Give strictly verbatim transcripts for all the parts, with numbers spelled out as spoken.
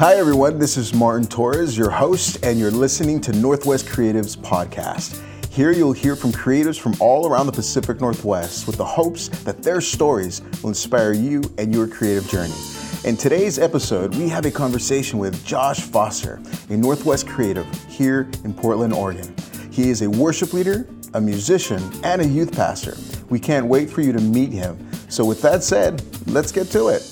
Hi everyone, this is Martin Torres, your host, and you're listening to Northwest Creatives Podcast. Here you'll hear from creatives from all around the Pacific Northwest with the hopes that their stories will inspire you and your creative journey. In today's episode, we have a conversation with Josh Foster, a Northwest creative here in Portland, Oregon. He is a worship leader, a musician, and a youth pastor. We can't wait for you to meet him. So with that said, let's get to it.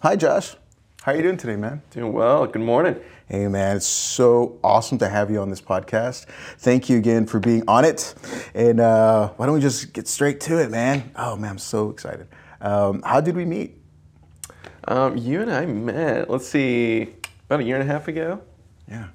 Hi, Josh. How are you doing today, man? Doing well. Good morning. Hey, man. It's so awesome to have you on this podcast. Thank you again for being on it. And uh, why don't we just get straight to it, man? Oh, man, I'm so excited. Um, how did we meet? Um, you and I met, let's see, about a year and a half ago. Yeah.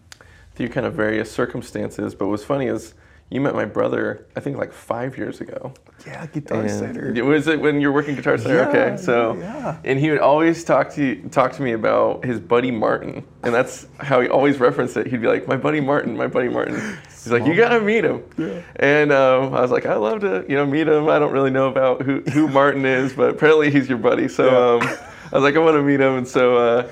Through kind of various circumstances. But what's funny is you met my brother, I think, like five years ago. Yeah, Guitar Center. Was it when you were working Guitar Center? Yeah, okay, so yeah. And he would always talk to you, talk to me about his buddy Martin, and that's how he always referenced it. He'd be like, "My buddy Martin, my buddy Martin." He's like, "You gotta meet him." Yeah. And um, I was like, "I'd love to, you know, meet him. I don't really know about who, who Martin is, but apparently he's your buddy." So yeah. um, I was like, "I want to meet him." And so, uh,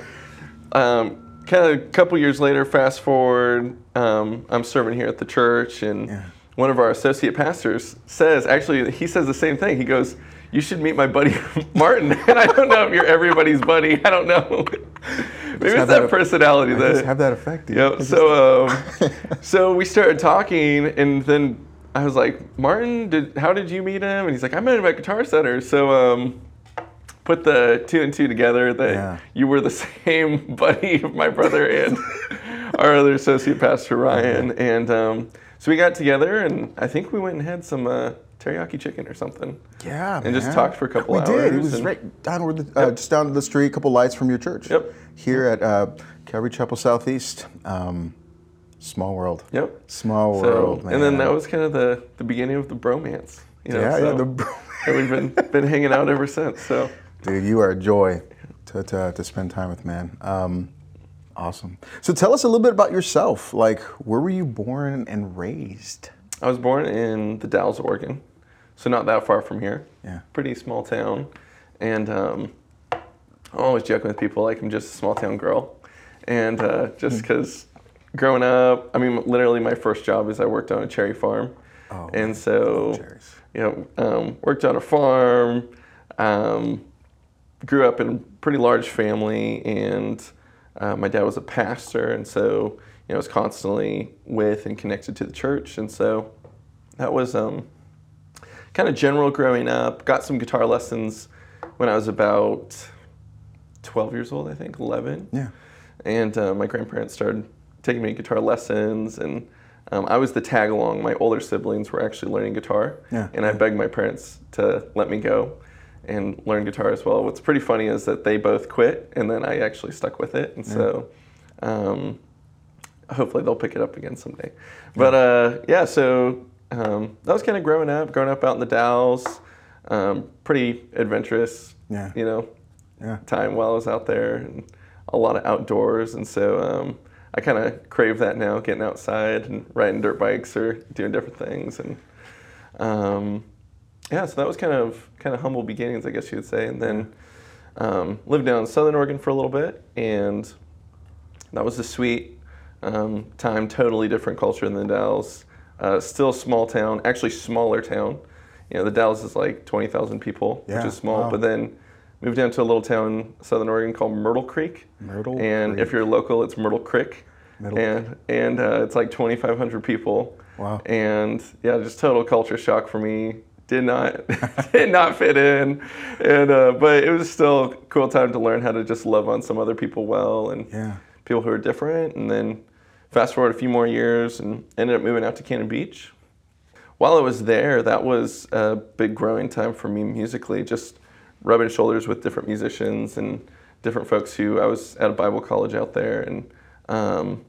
um, kind of a couple years later, fast forward, um, I'm serving here at the church, and. Yeah. One of our associate pastors says, actually, he says the same thing. He goes, "You should meet my buddy Martin." And I don't know if you're everybody's buddy. I don't know. Maybe it's that personality. That just have that effect. Dude. Yep. So, um, so we started talking, and then I was like, "Martin, did how did you meet him?" And he's like, "I met him at Guitar Center." So, um, put the two and two together that yeah. you were the same buddy of my brother and our other associate pastor Ryan, mm-hmm. and. Um, So we got together, and I think we went and had some uh, teriyaki chicken or something. Yeah, and man. Just talked for a couple we hours. We did. It was right down the, uh, yep. just down the street, a couple lights from your church. Yep. Here at uh, Calvary Chapel Southeast. Um, small world. Yep. Small world, so, man. And then that was kind of the, the beginning of the bromance. You know, yeah, so yeah, the bromance. And we've been, been hanging out ever since. So. Dude, you are a joy to, to, to spend time with, man. Um, Awesome. So tell us a little bit about yourself. Like, where were you born and raised? I was born in the Dalles, Oregon, so not that far from here. Yeah. Pretty small town, and um, I'm always joking with people like I'm just a small town girl, and uh, just because growing up, I mean, literally my first job is I worked on a cherry farm, oh, and so cherries. You know, um, worked on a farm, um, grew up in a pretty large family, and. Uh, my dad was a pastor, and so you know, I was constantly with and connected to the church, and so that was um, kind of general growing up. Got some guitar lessons when I was about twelve years old, I think, eleven. Yeah. And uh, my grandparents started taking me guitar lessons, and um, I was the tag along. My older siblings were actually learning guitar, yeah. and I begged my parents to let me go and learn guitar as well. What's pretty funny is that they both quit, and then I actually stuck with it. And yeah. so um, hopefully they'll pick it up again someday. But uh, yeah, so um, that was kind of growing up, growing up out in the Dalles, um, pretty adventurous, yeah. you know, yeah. time while I was out there, and a lot of outdoors. And so um, I kind of crave that now, getting outside and riding dirt bikes or doing different things. And um, yeah, so that was kind of kind of humble beginnings, I guess you would say. And then um, lived down in Southern Oregon for a little bit, and that was a sweet um, time, totally different culture than the Dalles. Uh, still small town, actually smaller town. You know, the Dalles is like twenty thousand people, yeah, which is small, wow. but then moved down to a little town in Southern Oregon called Myrtle Creek. Myrtle And Creek. If you're local, it's Myrtle Creek. Middle. And and uh, it's like twenty-five hundred people. Wow. And yeah, just total culture shock for me. Did not, did not fit in, and uh, but it was still a cool time to learn how to just love on some other people well and yeah. people who are different. And then fast forward a few more years and ended up moving out to Cannon Beach. While I was there, that was a big growing time for me musically, just rubbing shoulders with different musicians and different folks who I was at a Bible college out there, and um,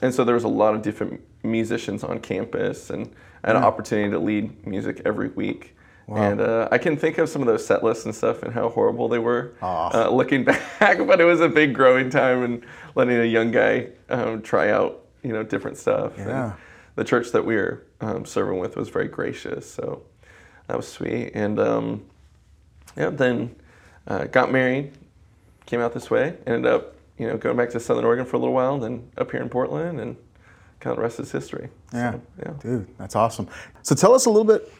and so there was a lot of different musicians on campus, and I had yeah. an opportunity to lead music every week. Wow. And uh, I can think of some of those set lists and stuff and how horrible they were uh, looking back, but it was a big growing time and letting a young guy um, try out, you know, different stuff. Yeah. And the church that we were um, serving with was very gracious, so that was sweet. And um, yeah, then uh, got married, came out this way, ended up you know, going back to Southern Oregon for a little while, and then up here in Portland, and kind of the rest is history. Yeah. So, yeah, dude, that's awesome. So tell us a little bit,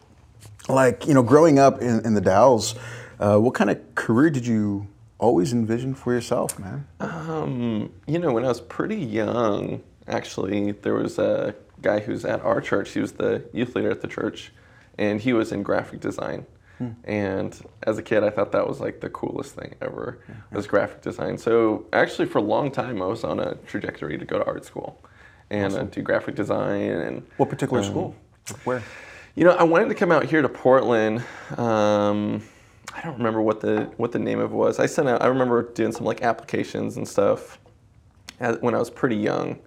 like, you know, growing up in, in the Dalles, uh, what kind of career did you always envision for yourself, man? Um, you know, when I was pretty young, actually, there was a guy who's at our church. He was the youth leader at the church, and he was in graphic design. Hmm. And as a kid, I thought that was like the coolest thing ever, yeah, was graphic design. So actually, for a long time, I was on a trajectory to go to art school and awesome. uh, do graphic design. And what particular um, school? Where? You know, I wanted to come out here to Portland. Um, I don't remember what the what the name of it was. I sent out. I remember doing some like applications and stuff as, when I was pretty young,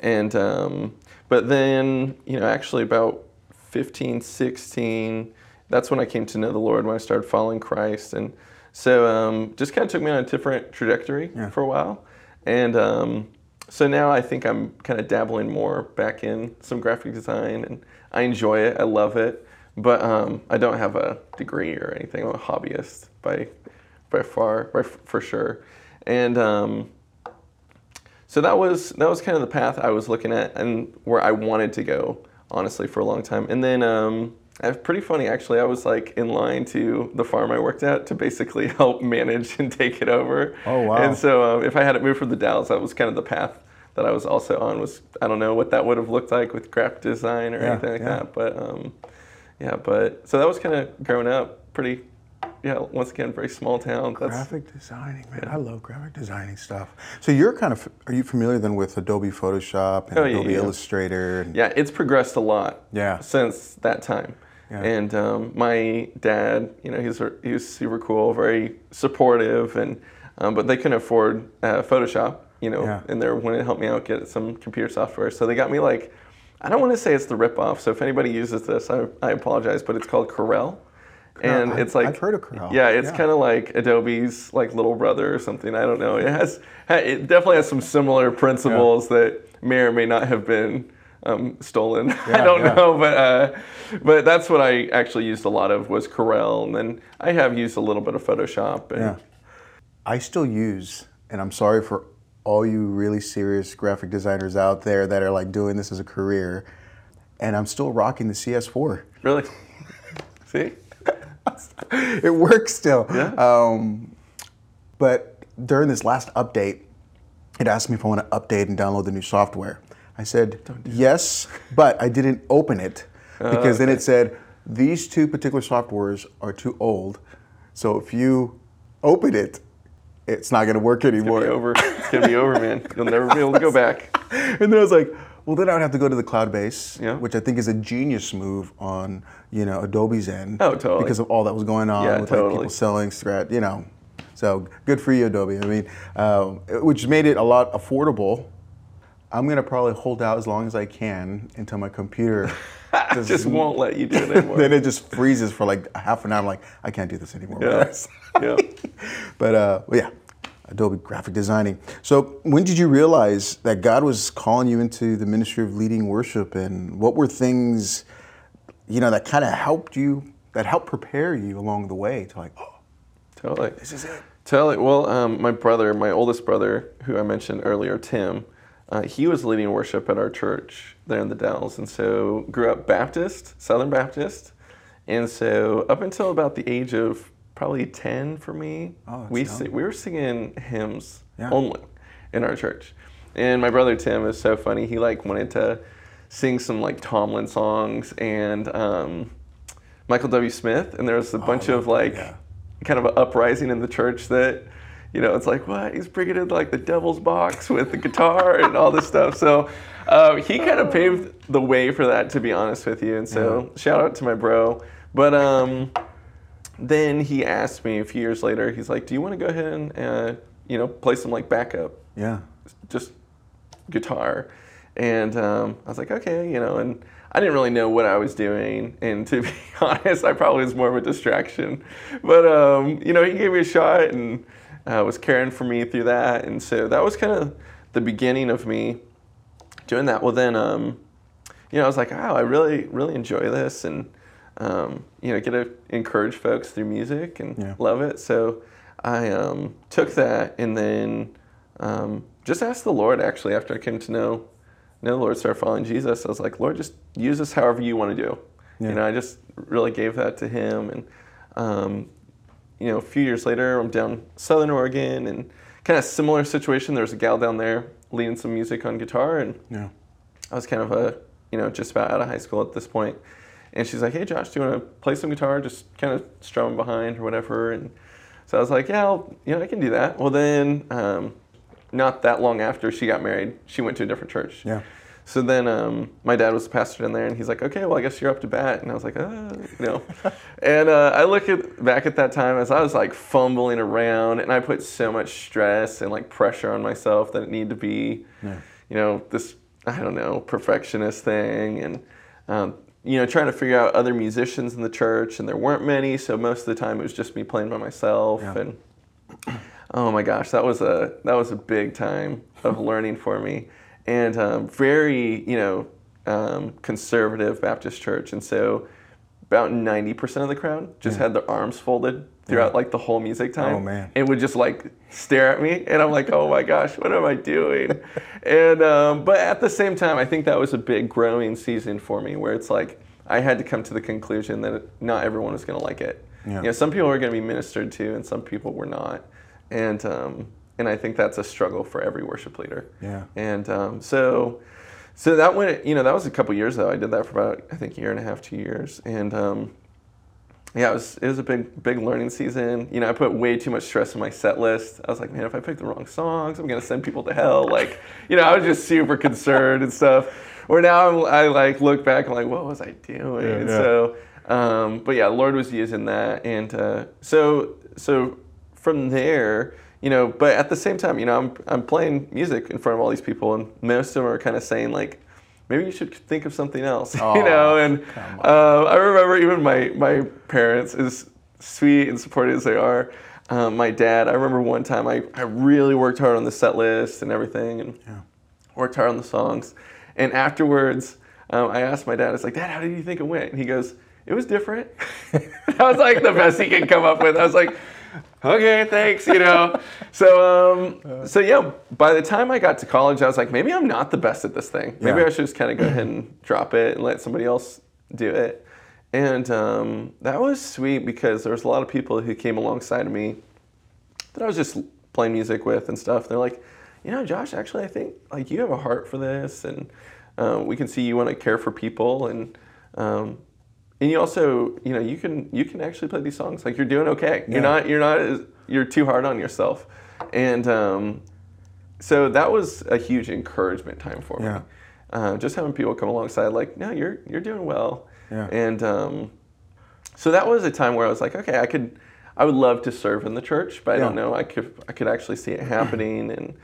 and um, but then you know actually about fifteen, sixteen, that's when I came to know the Lord, when I started following Christ, and so um, just kind of took me on a different trajectory yeah. for a while, and um, so now I think I'm kind of dabbling more back in some graphic design, and I enjoy it. I love it. But um, I don't have a degree or anything. I'm a hobbyist by by far, by f- for sure. And um, so that was that was kind of the path I was looking at and where I wanted to go, honestly, for a long time. And then um, I was pretty funny, actually. I was like in line to the farm I worked at to basically help manage and take it over. Oh, wow. And so um, if I hadn't moved from the Dalles, that was kind of the path that I was also on. Was I don't know what that would have looked like with graphic design or yeah, anything like yeah. that. But... Um, Yeah, but so that was kind of growing up pretty, yeah, once again, very small town. That's, graphic designing, man. Yeah. I love graphic designing stuff. So you're kind of, are you familiar then with Adobe Photoshop and oh, Adobe yeah, yeah. Illustrator? And yeah, it's progressed a lot yeah. since that time. Yeah. And um, my dad, you know, he's he was super cool, very supportive, and um, but they couldn't afford uh, Photoshop, you know, yeah. and they wanted to help me out get some computer software. So they got me like, I don't want to say it's the ripoff, so if anybody uses this, I, I apologize, but it's called Corel. And I, it's like I've heard of Corel. Yeah, it's yeah. kind of like Adobe's like little brother or something. I don't know. It has it definitely has some similar principles yeah. that may or may not have been um, stolen. Yeah, I don't yeah. know, but uh, but that's what I actually used a lot of was Corel, and then I have used a little bit of Photoshop. And yeah. I still use, and I'm sorry for all you really serious graphic designers out there that are like doing this as a career, and I'm still rocking the C S four. Really? See? It works still. Yeah. Um, but during this last update, it asked me if I want to update and download the new software. I said, Don't do yes, that. But I didn't open it because uh, okay. then it said, these two particular softwares are too old. So if you open it, it's not going to work anymore. It's going to be over. It's going to be over, man. You'll never be able to go back. And then I was like, well, then I would have to go to the cloud base, yeah. which I think is a genius move on, you know, Adobe's end. Oh, totally. Because of all that was going on yeah, with totally. like, people selling, you know. So good for you, Adobe. I mean, um, which made it a lot affordable. I'm going to probably hold out as long as I can until my computer just, just won't let you do it anymore. Then it just freezes for like half an hour. I'm like, I can't do this anymore. Yeah. yeah. But uh, well, yeah, Adobe graphic designing. So when did you realize that God was calling you into the ministry of leading worship, and what were things, you know, that kind of helped you, that helped prepare you along the way to like, oh, totally. This is it. Totally. Well, um, my brother, my oldest brother, who I mentioned earlier, Tim, Uh, he was leading worship at our church there in the Dalles, and so grew up Baptist, Southern Baptist, and so up until about the age of probably ten for me, oh, we si- we were singing hymns yeah. only in our church. And my brother Tim is so funny; he like wanted to sing some like Tomlin songs and um, Michael W. Smith, and there was a bunch oh, of like yeah. kind of an uprising in the church that. You know, it's like, what? He's bringing in like the devil's box with the guitar and all this stuff. So um, he kind of paved the way for that, to be honest with you. And so yeah. shout out to my bro. But um, then he asked me a few years later, he's like, do you want to go ahead and, uh, you know, play some like backup? Yeah. Just guitar. And um, I was like, okay, you know, and I didn't really know what I was doing, and to be honest, I probably was more of a distraction. But, um, you know, he gave me a shot, and Uh, was caring for me through that, and so that was kind of the beginning of me doing that. Well, then, um, you know, I was like, "Wow, oh, I really, really enjoy this," and um, you know, get to encourage folks through music and yeah. love it. So I um, took that, and then um, just asked the Lord, actually, after I came to know, know the Lord, started following Jesus. I was like, Lord, just use this however you want to do. Yeah. You know, I just really gave that to him. And, um, you know, a few years later, I'm down Southern Oregon and kind of similar situation. There was a gal down there leading some music on guitar. And yeah. I was kind of, a, you know, just about out of high school at this point. And she's like, hey, Josh, do you want to play some guitar? Just kind of strum behind or whatever. And so I was like, yeah, I'll, you know, I can do that. Well, then um, not that long after she got married, she went to a different church. Yeah. So then um, my dad was a pastor down there, and he's like, okay, well, I guess you're up to bat. And I was like, ah, you know. and uh, I look at, back at that time as I was, like, fumbling around, and I put so much stress and, like, pressure on myself that it needed to be, yeah. you know, this, I don't know, perfectionist thing. And, um, you know, trying to figure out other musicians in the church, and there weren't many, so most of the time it was just me playing by myself. Yeah. And oh my gosh, that was a that was a big time of learning for me, and um, very you know um, conservative Baptist church, and so about ninety percent of the crowd just yeah. had their arms folded throughout yeah. like the whole music time. Oh man, it would just like stare at me, and I'm like, oh my gosh, what am I doing? And um, but at the same time, I think that was a big growing season for me, where it's like I had to come to the conclusion that not everyone was going to like it. Yeah. You know, some people were going to be ministered to, and some people were not. And um, and I think that's a struggle for every worship leader. Yeah. And um, so so that went, you know, that was a couple years though. I did that for about I think a year and a half, two years, and. Um, Yeah, it was it was a big big learning season. You know, I put way too much stress on my set list. I was like, man, if I pick the wrong songs, I'm gonna send people to hell. Like, you know, I was just super concerned and stuff. Where now I'm, I like look back, I'm like, what was I doing? Yeah, yeah. So, um, but yeah, Lord was using that, and uh, so so from there, you know. But at the same time, you know, I'm I'm playing music in front of all these people, and most of them are kind of saying like. Maybe you should think of something else, oh, you know? And uh, I remember even my, my parents, as sweet and supportive as they are, um, my dad, I remember one time I, I really worked hard on the set list and everything, and yeah. worked hard on the songs. And afterwards, um, I asked my dad, I was like, Dad, how did you think it went? And he goes, it was different. That was like the best he could come up with. I was like, okay, thanks, you know. So, um, so yeah, by the time I got to college, I was like, maybe I'm not the best at this thing. Maybe yeah. I should just kind of go ahead and drop it and let somebody else do it. And um, that was sweet because there was a lot of people who came alongside of me that I was just playing music with and stuff. They're like, you know, Josh, actually, I think like you have a heart for this, and uh, we can see you want to care for people, and um, and you also, you know, you can you can actually play these songs. Like you're doing okay. Yeah. You're not you're not you're too hard on yourself. And um, so that was a huge encouragement time for me. Yeah. Uh, just having people come alongside, like, no, you're you're doing well. Yeah. And um, so that was a time where I was like, okay, I could, I would love to serve in the church, but I yeah. don't know, I could I could actually see it happening and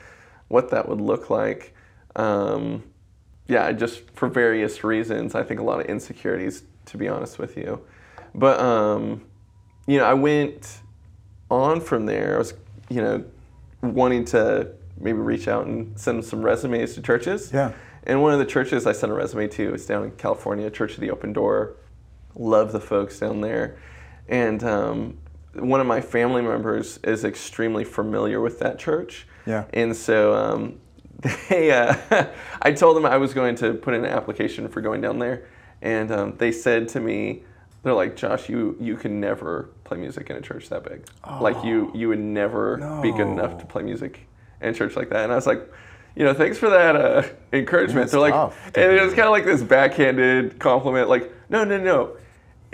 what that would look like. Um, yeah, just for various reasons, I think a lot of insecurities. To be honest with you, but um, you know, I went on from there. I was, you know, wanting to maybe reach out and send some resumes to churches. Yeah. And one of the churches I sent a resume to is down in California, Church of the Open Door. Love the folks down there, and um, one of my family members is extremely familiar with that church. Yeah. And so um, they, uh, I told them I was going to put in an application for going down there. And um, they said to me, they're like, Josh, you, you can never play music in a church that big. Oh, like, you you would never no. be good enough to play music in a church like that. And I was like, you know, thanks for that uh, encouragement. It's they're like, tough, and it was kind of like this backhanded compliment, like, no, no, no.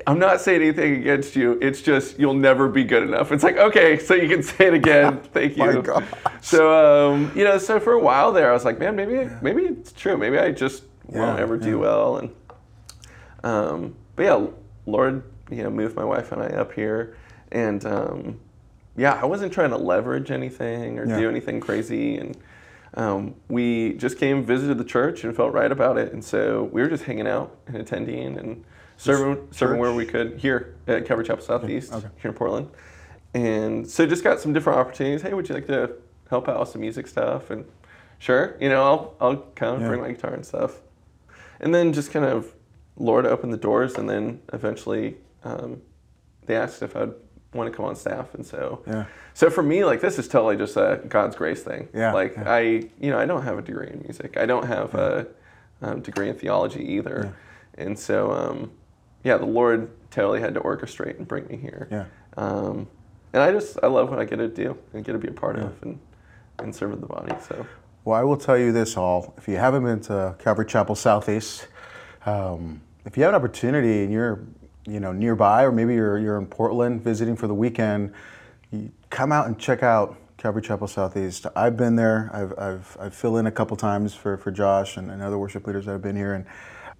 I'm not saying anything against you. It's just you'll never be good enough. It's like, okay, so you can say it again. Thank you. My gosh. So, um, you know, so for a while there, I was like, man, maybe, yeah. maybe it's true. Maybe I just yeah, won't ever yeah. do well. And Um, but yeah, Lord, you know, moved my wife and I up here, and um, yeah, I wasn't trying to leverage anything or yeah. do anything crazy, and um, we just came, visited the church, and felt right about it, and so we were just hanging out and attending and serving, serving where we could here at Calvary Chapel Southeast okay. here in Portland, and so just got some different opportunities. Hey, would you like to help out with some music stuff? And sure, you know, I'll I'll come yeah. bring my guitar and stuff, and then just kind of. Lord opened the doors, and then eventually um, they asked if I'd want to come on staff. And so, yeah. so for me, like, this is totally just a God's grace thing. Yeah. Like yeah. I, you know, I don't have a degree in music. I don't have yeah. a um, degree in theology either. Yeah. And so, um, yeah, the Lord totally had to orchestrate and bring me here. Yeah. Um, and I just, I love what I get to do and get to be a part yeah. of and, and serve in the body. So, well, I will tell you this all, if you haven't been to Calvary Chapel Southeast, um, if you have an opportunity and you're, you know, nearby, or maybe you're you're in Portland visiting for the weekend, you come out and check out Calvary Chapel Southeast. I've been there. I've I've I've filled in a couple times for, for Josh and, and other worship leaders that have been here, and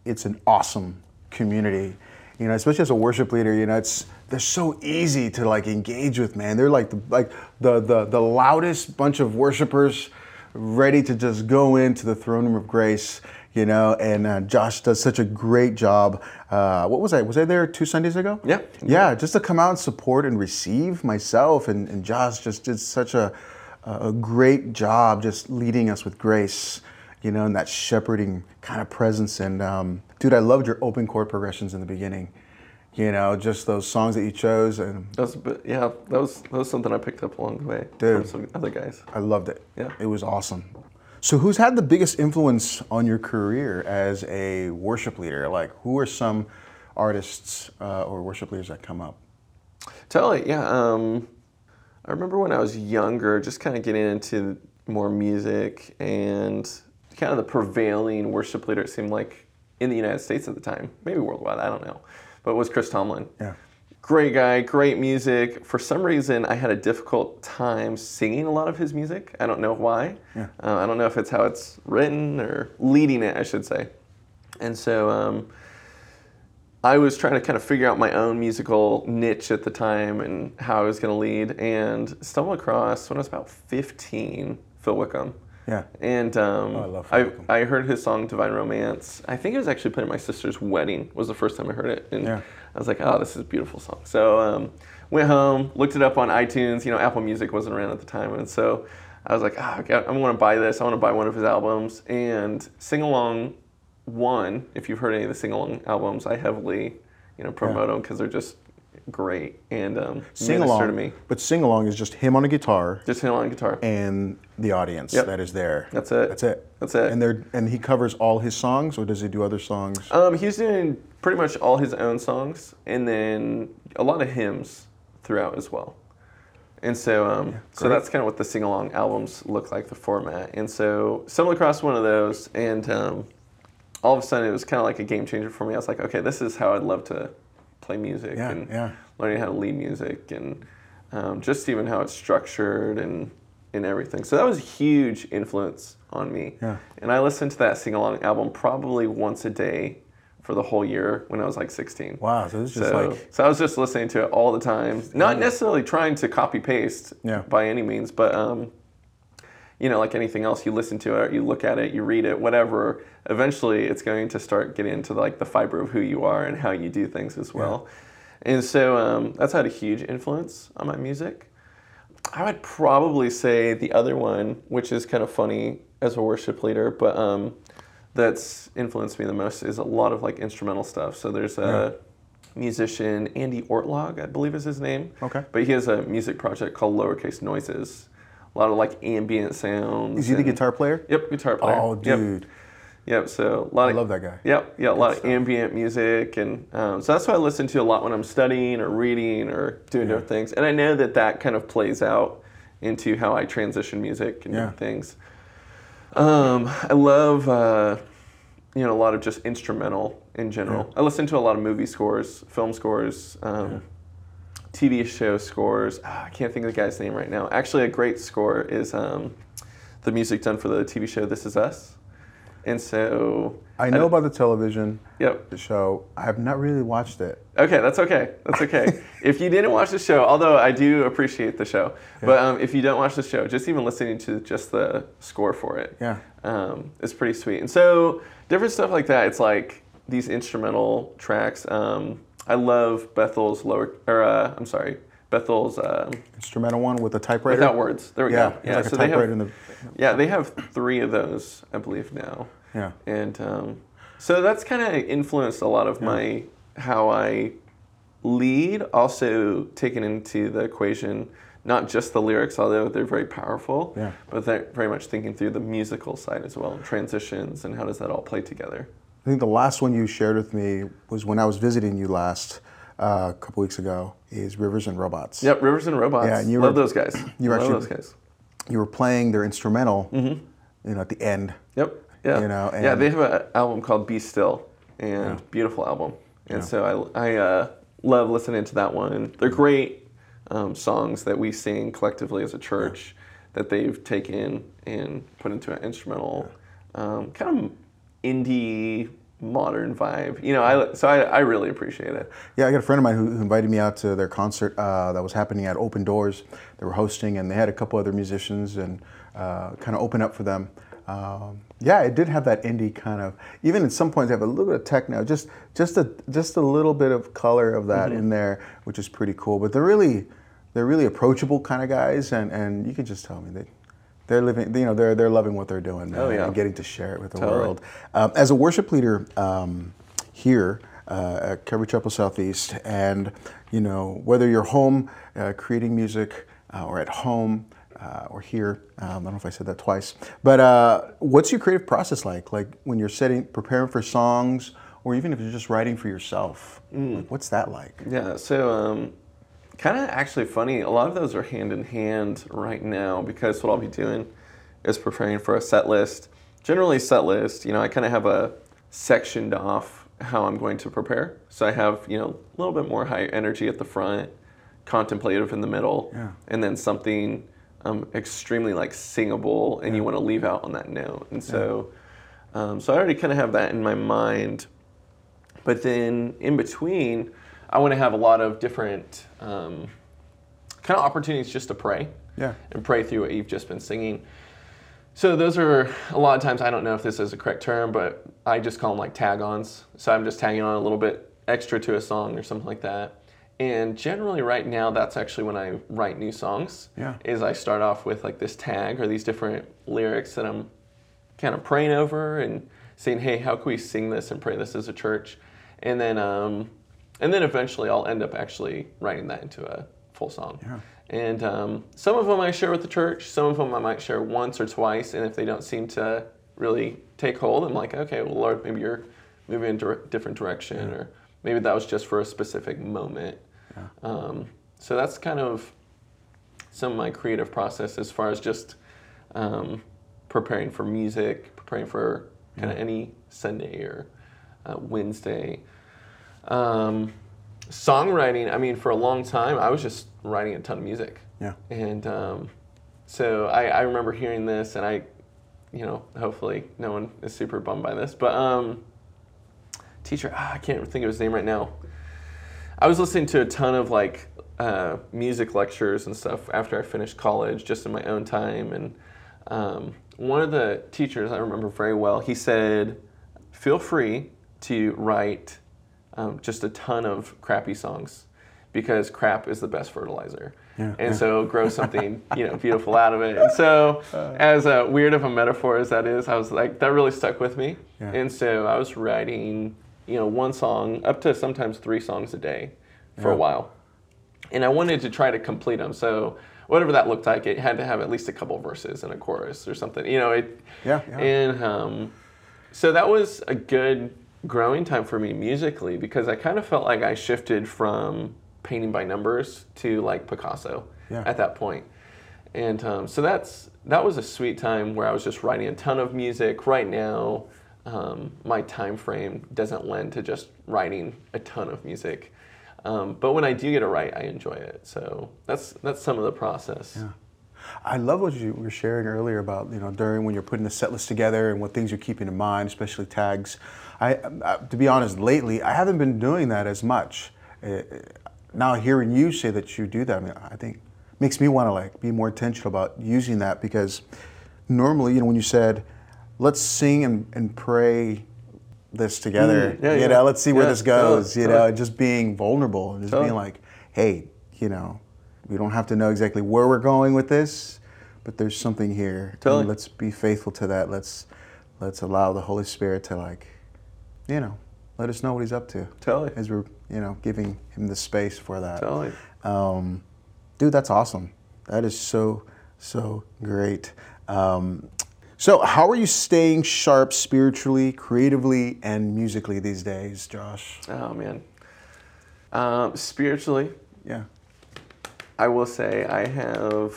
it's an awesome community. You know, especially as a worship leader, you know, it's they're so easy to like engage with, man. They're like the, like the the the loudest bunch of worshipers, ready to just go into the throne room of grace. You know, and uh, Josh does such a great job. Uh, what was I? Was I there two Sundays ago? Yeah. Yeah, just to come out and support and receive myself. And, and Josh just did such a, a great job just leading us with grace, you know, and that shepherding kind of presence. And um, dude, I loved your open chord progressions in the beginning. You know, just those songs that you chose, and that was, yeah, that was that was something I picked up along the way, dude, from some other guys. I loved it. Yeah, it was awesome. So who's had the biggest influence on your career as a worship leader? Like, who are some artists uh, or worship leaders that come up? Totally, yeah. Um, I remember when I was younger, just kind of getting into more music and kind of the prevailing worship leader, it seemed like, in the United States at the time, maybe worldwide, I don't know, but it was Chris Tomlin. Yeah. Great guy, great music. For some reason, I had a difficult time singing a lot of his music. I don't know why. Yeah. Uh, I don't know if it's how it's written or leading it, I should say. And so um, I was trying to kind of figure out my own musical niche at the time and how I was going to lead, and stumbled across, when I was about fifteen, Phil Wickham. Yeah. And um, oh, I, love Phil I, Wickham. I heard his song Divine Romance. I think it was actually played at my sister's wedding, was the first time I heard it. And yeah. I was like, oh, this is a beautiful song. So um, went home, looked it up on iTunes. You know, Apple Music wasn't around at the time. And so I was like, oh, God, I want to buy this. I want to buy one of his albums. And Sing Along one, if you've heard any of the Sing Along albums, I heavily, you know, promote yeah. them because they're just great. And um, Sing Along to me. But Sing Along is just him on a guitar. Just him on a guitar. And the audience yep. that is there. That's it. That's it. That's it. And they're and he covers all his songs, or does he do other songs? Um, he's doing pretty much all his own songs, and then a lot of hymns throughout as well. And so um, yeah, so that's kind of what the sing-along albums look like, the format. And so stumbled across one of those, and um, all of a sudden it was kind of like a game changer for me. I was like, okay, this is how I'd love to play music yeah, and yeah. learning how to lead music, and um, just even how it's structured and, and everything. So that was a huge influence on me. Yeah. And I listened to that sing-along album probably once a day for the whole year when I was like sixteen. Wow, so it was just so, like... So I was just listening to it all the time. Not necessarily trying to copy-paste yeah. by any means, but, um, you know, like anything else, you listen to it, you look at it, you read it, whatever. Eventually, it's going to start getting into like the fiber of who you are and how you do things as well. Yeah. And so um, that's had a huge influence on my music. I would probably say the other one, which is kind of funny as a worship leader, but... Um, that's influenced me the most is a lot of like instrumental stuff. So there's a yeah. musician, Andy Ortlog, I believe is his name. Okay. But he has a music project called Lowercase Noises. A lot of like ambient sounds. Is he and, the guitar player? Yep, guitar player. Oh, dude. Yep. Yep. So a lot. I of, love that guy. Yep. Yeah, a Good lot stuff. Of ambient music, and um, so that's what I listen to a lot when I'm studying or reading or doing yeah. different things. And I know that that kind of plays out into how I transition music and yeah. things. Um, I love, uh, you know, a lot of just instrumental in general. Yeah. I listen to a lot of movie scores, film scores, um, yeah. T V show scores. Ah, I can't think of the guy's name right now. Actually, a great score is um, the music done for the T V show This Is Us. And so... I know I about the television yep. the show. I have not really watched it. Okay, that's okay. That's okay. If you didn't watch the show, although I do appreciate the show, yeah. but um, if you don't watch the show, just even listening to just the score for it yeah. um, is pretty sweet. And so different stuff like that. It's like these instrumental tracks. Um, I love Bethel's lower, or uh, I'm sorry, Bethel's um, instrumental one with a typewriter without words. There we yeah, go. Yeah, like so a typewriter they have, in the... yeah, they have three of those, I believe now. Yeah, and um, so that's kind of influenced a lot of yeah. my how I lead, also taken into the equation, not just the lyrics, although they're very powerful, yeah. but they're very much thinking through the musical side as well, transitions, and how does that all play together. I think the last one you shared with me was when I was visiting you last, uh, a couple weeks ago, is Rivers and Robots. Yep, Rivers and Robots. Yeah, and you love were, those guys. You love actually, those guys. You were playing their instrumental, mm-hmm. you know, at the end. Yep. Yeah. You know, and yeah, they have an album called Be Still, and yeah. beautiful album. And yeah. so I, I uh, love listening to that one. They're great um, songs that we sing collectively as a church yeah. that they've taken and put into an instrumental, yeah. um, kind of indie modern vibe. You know, I so I, I really appreciate it. Yeah, I got a friend of mine who, who invited me out to their concert uh, that was happening at Open Doors. They were hosting, and they had a couple other musicians and uh, kind of open up for them. Um, yeah, it did have that indie kind of, even at some points they have a little bit of techno, just just a just a little bit of color of that mm-hmm. in there, which is pretty cool. But they're really they're really approachable kind of guys, and, and you can just tell me that they're living, you know, they're they're loving what they're doing oh, yeah. and getting to share it with the totally. world. Um, as a worship leader um, here uh, at Calvary Chapel Southeast, and you know whether you're home uh, creating music uh, or at home. Uh, or here, um, I don't know if I said that twice, but uh, what's your creative process like? Like when you're setting, preparing for songs, or even if you're just writing for yourself, mm. like, what's that like? Yeah, so um, kind of actually funny, a lot of those are hand in hand right now, because what I'll be doing is preparing for a set list. Generally set list, you know, I kind of have a sectioned off how I'm going to prepare. So I have, you know, a little bit more high energy at the front, contemplative in the middle, yeah. and then something Um, extremely like singable, and yeah. you want to leave out on that note, and so, yeah. um, so I already kind of have that in my mind, but then in between, I want to have a lot of different um, kind of opportunities just to pray, yeah, and pray through what you've just been singing. So those are a lot of times, I don't know if this is the correct term, but I just call them like tag-ons. So I'm just tagging on a little bit extra to a song or something like that. And generally right now, that's actually when I write new songs, yeah. is I start off with like this tag or these different lyrics that I'm kind of praying over and saying, hey, how can we sing this and pray this as a church? And then um, and then eventually I'll end up actually writing that into a full song. Yeah. And um, some of them I share with the church, some of them I might share once or twice, and if they don't seem to really take hold, I'm like, okay, well, Lord, maybe you're moving in a dire- different direction, yeah. or maybe that was just for a specific moment. Yeah. Um, so that's kind of some of my creative process as far as just um, preparing for music, preparing for kind of yeah. any Sunday or uh, Wednesday. Um, songwriting, I mean, for a long time, I was just writing a ton of music. Yeah. And um, so I, I remember hearing this, and I, you know, hopefully no one is super bummed by this, but um, teacher, ah, I can't think of his name right now. I was listening to a ton of like uh, music lectures and stuff after I finished college, just in my own time. And um, one of the teachers I remember very well, he said, feel free to write um, just a ton of crappy songs, because crap is the best fertilizer. Yeah, and yeah. so grow something you know beautiful out of it. And so uh, as uh, weird of a metaphor as that is, I was like, that really stuck with me. Yeah. And so I was writing you know, one song, up to sometimes three songs a day for yeah. a while. And I wanted to try to complete them. So whatever that looked like, it had to have at least a couple verses and a chorus or something, you know. It, yeah, yeah. And um, so that was a good growing time for me musically, because I kind of felt like I shifted from painting by numbers to like Picasso yeah. at that point. And um, so that's that was a sweet time where I was just writing a ton of music. Right now, Um, my time frame doesn't lend to just writing a ton of music, um, but when I do get it right, I enjoy it. So that's that's some of the process. Yeah, I love what you were sharing earlier about you know during when you're putting the set list together and what things you're keeping in mind, especially tags. I, I to be honest, lately I haven't been doing that as much. Uh, now hearing you say that you do that, I, mean, I think makes me want to like be more intentional about using that, because normally you know when you said, let's sing and, and pray this together. Mm, yeah, you yeah. know, let's see where yeah, this goes. Totally, you know, totally. Just being vulnerable and just totally. being like, hey, you know, we don't have to know exactly where we're going with this, but there's something here. Totally. And let's be faithful to that. Let's let's allow the Holy Spirit to like, you know, let us know what he's up to. Totally. As we're you know, giving him the space for that. Totally. Um, dude, that's awesome. That is so, so great. Um, so how are you staying sharp spiritually, creatively, and musically these days, Josh? Oh, man. Um, spiritually? Yeah. I will say I have,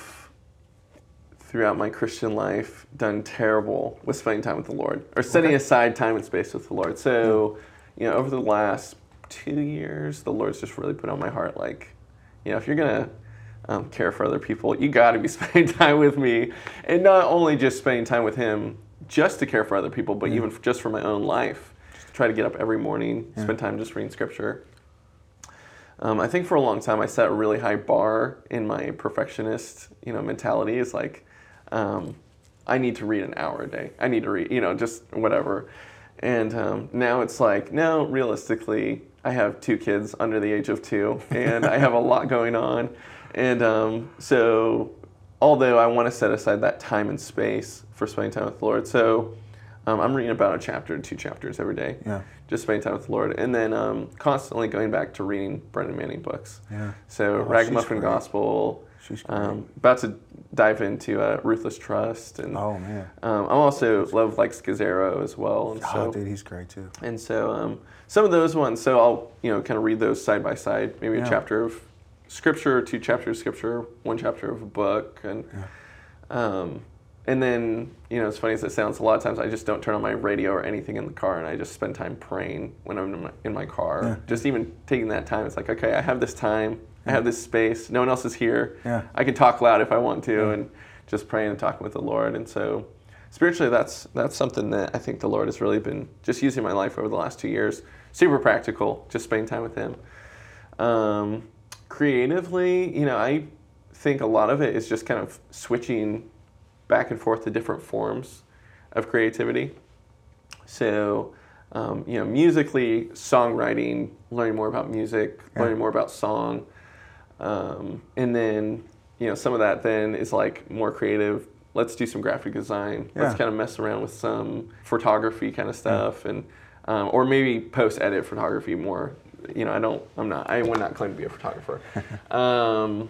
throughout my Christian life, done terrible with spending time with the Lord, or setting okay. aside time and space with the Lord. So, yeah. you know, over the last two years, the Lord's just really put on my heart, like, you know, if you're going to um, care for other people, you got to be spending time with me. And not only just spending time with Him just to care for other people, but yeah. even just for my own life. Just try to get up every morning, yeah. spend time just reading Scripture. Um, I think for a long time I set a really high bar in my perfectionist, you know, mentality. It's like, um, I need to read an hour a day. I need to read, you know, just whatever. And um, now it's like, no, realistically, I have two kids under the age of two, and I have a lot going on. And um, so, although I want to set aside that time and space for spending time with the Lord, so um, I'm reading about a chapter, two chapters every day. Yeah. Just spending time with the Lord, and then um, constantly going back to reading Brendan Manning books. Yeah. So oh, Ragamuffin Gospel. She's um, about to dive into uh, Ruthless Trust, and oh man, um, I also love like Schizero as well. And oh so, dude, he's great too. And so um, some of those ones, so I'll you know kind of read those side by side, maybe yeah. a chapter of Scripture, two chapters of Scripture, one chapter of a book, and. Yeah. Um, And then, you know, as funny as it sounds, a lot of times I just don't turn on my radio or anything in the car, and I just spend time praying when I'm in my, in my car. Yeah. Just even taking that time, it's like, okay, I have this time, yeah. I have this space, no one else is here. Yeah. I can talk loud if I want to, yeah. and just praying and talking with the Lord. And so spiritually, that's that's something that I think the Lord has really been just using my life over the last two years. Super practical, just spending time with Him. Um, creatively, you know, I think a lot of it is just kind of switching back and forth to different forms of creativity. So, um, you know, musically, songwriting, learning more about music, yeah. learning more about song. Um, and then, you know, some of that then is like more creative. Let's do some graphic design. Yeah. Let's kind of mess around with some photography kind of stuff. Yeah. and um, Or maybe post-edit photography more. You know, I don't, I'm not, I would not claim to be a photographer. um,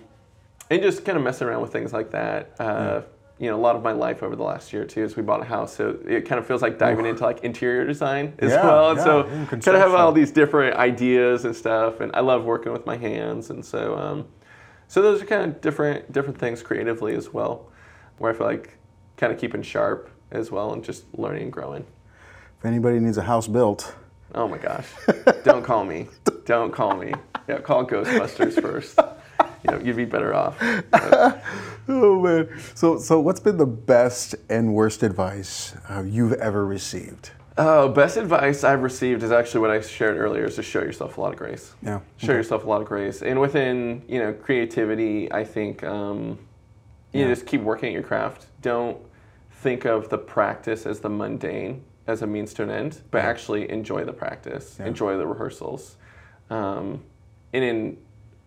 and just kind of messing around with things like that. Uh, yeah. You know, a lot of my life over the last year, too, is we bought a house. So it kind of feels like diving into, like, interior design as yeah, well. And yeah, so kind of have all these different ideas and stuff. And I love working with my hands. And so um, so those are kind of different different things creatively as well, where I feel like kind of keeping sharp as well and just learning and growing. If anybody needs a house built. Oh, my gosh. Don't call me. Don't call me. Yeah, call Ghostbusters first. You know, you'd be better off. Oh, man. So so what's been the best and worst advice uh, you've ever received? Oh, best advice I've received is actually what I shared earlier, is to show yourself a lot of grace. Yeah. Show okay. yourself a lot of grace. And within, you know, creativity, I think, um, you yeah. know, just keep working at your craft. Don't think of the practice as the mundane, as a means to an end, but yeah. actually enjoy the practice, yeah. enjoy the rehearsals. Um, and in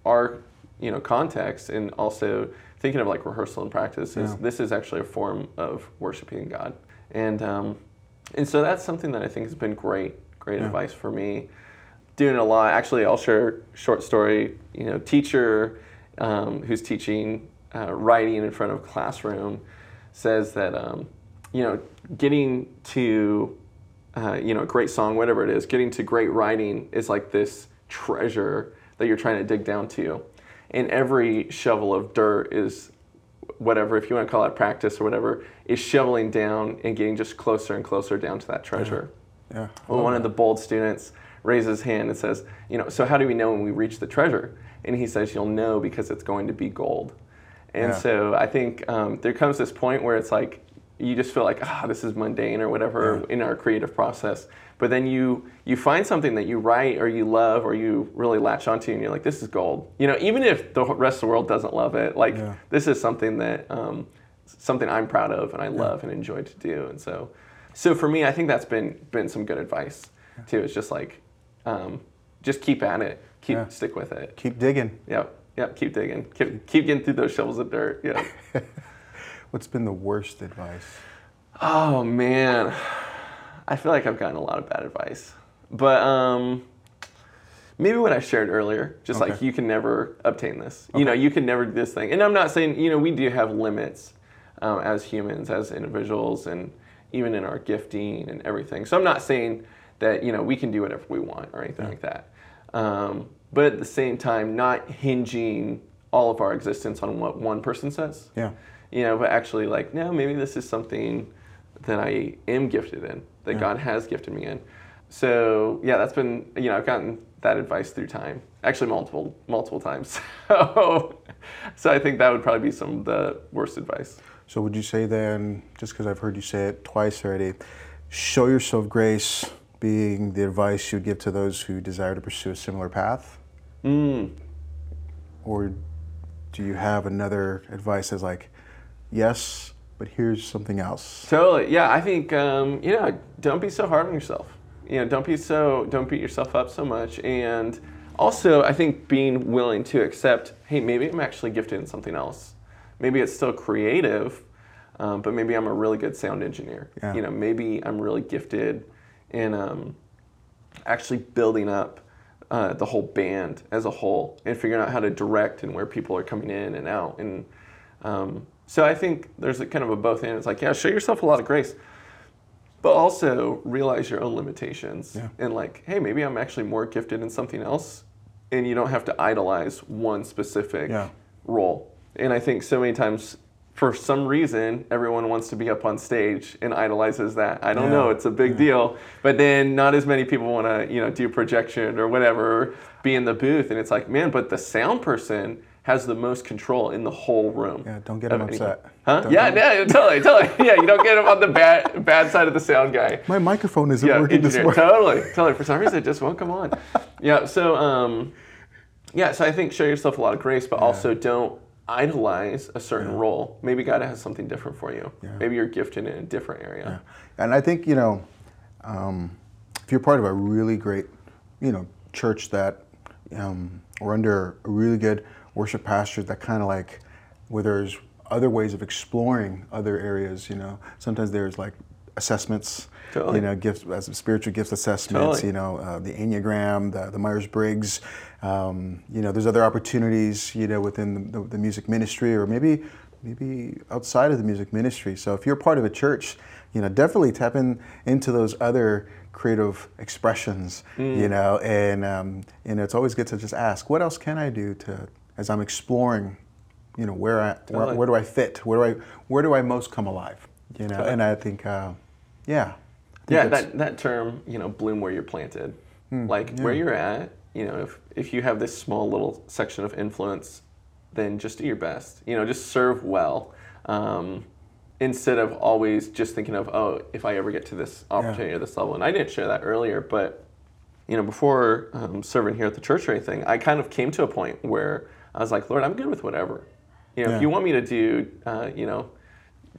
our... you know, context, and also thinking of like rehearsal and practice is yeah. this is actually a form of worshiping God. And um, and so that's something that I think has been great, great yeah. advice for me. Doing a lot, actually I'll share a short story, you know, teacher um, who's teaching uh, writing in front of a classroom says that, um, you know, getting to, uh, you know, a great song, whatever it is, getting to great writing is like this treasure that you're trying to dig down to. And every shovel of dirt is whatever, if you want to call it practice or whatever, is shoveling down and getting just closer and closer down to that treasure. Yeah. yeah. Well, one of the bold students raises his hand and says, you know, so how do we know when we reach the treasure? And he says, you'll know because it's going to be gold. And yeah. so I think um, there comes this point where it's like, you just feel like, ah, this is mundane or whatever yeah. in our creative process. But then you you find something that you write or you love or you really latch onto, and you're like, this is gold. You know, even if the rest of the world doesn't love it, like yeah. this is something that um, something I'm proud of and I love yeah. and enjoy to do. And so, so for me, I think that's been been some good advice yeah. too. It's just like, um, just keep at it, keep yeah. stick with it, keep digging. Yep, yep, keep digging, keep keep getting through those shovels of dirt. Yeah. What's been the worst advice? Oh, man. I feel like I've gotten a lot of bad advice. But um, maybe what I shared earlier, just okay. like you can never obtain this. Okay. You know, you can never do this thing. And I'm not saying, you know, we do have limits um, as humans, as individuals, and even in our gifting and everything. So I'm not saying that, you know, we can do whatever we want or anything yeah. like that. Um, but at the same time, not hinging all of our existence on what one person says. Yeah. You know, but actually like, no, maybe this is something that I am gifted in, that yeah. God has gifted me in. So yeah, that's been, you know, I've gotten that advice through time, actually multiple, multiple times. So, so I think that would probably be some of the worst advice. So would you say then, just because I've heard you say it twice already, show yourself grace being the advice you would give to those who desire to pursue a similar path? Mm. Or do you have another advice that's like, yes, but here's something else? Totally, yeah, I think, um, you know, don't be so hard on yourself. You know, don't be so, don't beat yourself up so much. And also, I think being willing to accept, hey, maybe I'm actually gifted in something else. Maybe it's still creative, um, but maybe I'm a really good sound engineer. Yeah. You know, maybe I'm really gifted in um, actually building up uh, the whole band as a whole and figuring out how to direct and where people are coming in and out. And um, so I think there's a kind of a both and. It's like, yeah, show yourself a lot of grace, but also realize your own limitations. Yeah. And like, hey, maybe I'm actually more gifted in something else, and you don't have to idolize one specific yeah. role. And I think so many times, for some reason, everyone wants to be up on stage and idolizes that. I don't yeah. know, it's a big yeah. deal. But then not as many people want to, you know, do projection or whatever, be in the booth. And it's like, man, but the sound person has the most control in the whole room. Yeah, don't get him upset. Huh? Don't yeah, yeah, totally, totally. Yeah, you don't get him on the bad bad side of the sound guy. My microphone isn't yeah, working engineer. This morning. Totally, totally. For some reason, it just won't come on. Yeah, so, um, yeah, so I think show yourself a lot of grace, but yeah. also don't idolize a certain yeah. role. Maybe God has something different for you. Yeah. Maybe you're gifted in a different area. Yeah. And I think, you know, um, if you're part of a really great, you know, church that, um, or under a really good worship pastors that kind of like, where there's other ways of exploring other areas, you know. Sometimes there's like assessments, totally. You know, gifts, as spiritual gifts assessments, totally. You know, uh, the Enneagram, the, the Myers-Briggs, um, you know, there's other opportunities, you know, within the, the, the music ministry or maybe maybe outside of the music ministry. So if you're part of a church, you know, definitely tap in into those other creative expressions, mm. you know, and, um, and it's always good to just ask, what else can I do to, as I'm exploring, you know, where I totally. where, where do I fit? Where do I where do I most come alive? You know, totally. And I think, uh, yeah, I think yeah, that that term, you know, bloom where you're planted, mm, like yeah. where you're at. You know, if if you have this small little section of influence, then just do your best. You know, just serve well, um, instead of always just thinking of, oh, if I ever get to this opportunity yeah. or this level. And I didn't share that earlier, but you know, before um, serving here at the church or anything, I kind of came to a point where I was like, Lord, I'm good with whatever. You know, yeah. if you want me to do, uh, you know,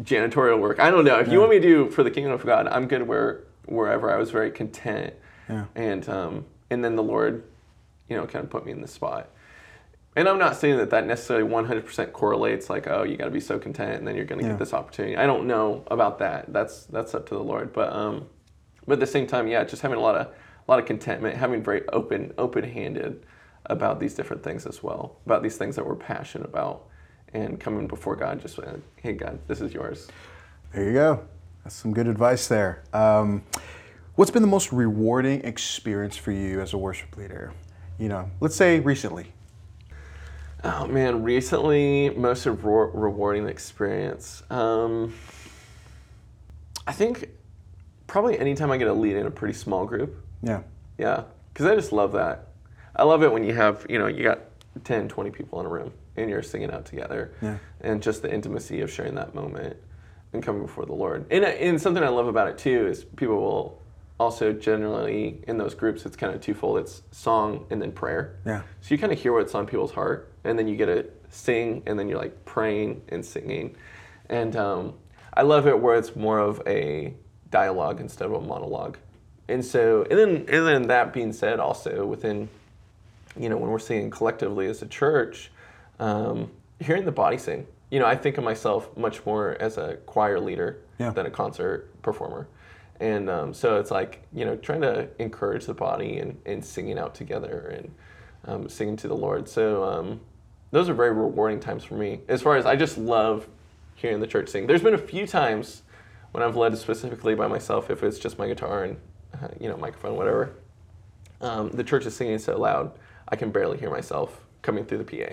janitorial work, I don't know. If yeah. you want me to do for the kingdom of God, I'm good where wherever. I was very content. Yeah. And um, and then the Lord, you know, kind of put me in this spot. And I'm not saying that that necessarily one hundred percent correlates, like, oh, you got to be so content and then you're going to yeah. get this opportunity. I don't know about that. That's that's up to the Lord. But um, but at the same time, yeah, just having a lot of a lot of contentment, having very open open-handed. About these different things as well, about these things that we're passionate about, and coming before God just saying, hey God, this is yours. There you go. That's some good advice there. Um, what's been the most rewarding experience for you as a worship leader? You know, let's say recently. Oh man, recently, most re- rewarding experience. Um, I think probably anytime I get to lead in a pretty small group. Yeah. Yeah, because I just love that. I love it when you have, you know, you got ten, twenty people in a room and you're singing out together yeah. and just the intimacy of sharing that moment and coming before the Lord. And, and something I love about it too is people will also generally, in those groups, it's kind of twofold. It's song and then prayer. Yeah. So you kind of hear what's on people's heart and then you get to sing and then you're like praying and singing. And um, I love it where it's more of a dialogue instead of a monologue. And so, and then, and then that being said also within, you know, when we're singing collectively as a church, um, hearing the body sing. You know, I think of myself much more as a choir leader yeah. than a concert performer. And um, so it's like, you know, trying to encourage the body and, and singing out together and um, singing to the Lord. So um, those are very rewarding times for me. As far as I just love hearing the church sing. There's been a few times when I've led specifically by myself, if it's just my guitar and, uh, you know, microphone, whatever. Um, the church is singing so loud, I can barely hear myself coming through the P A.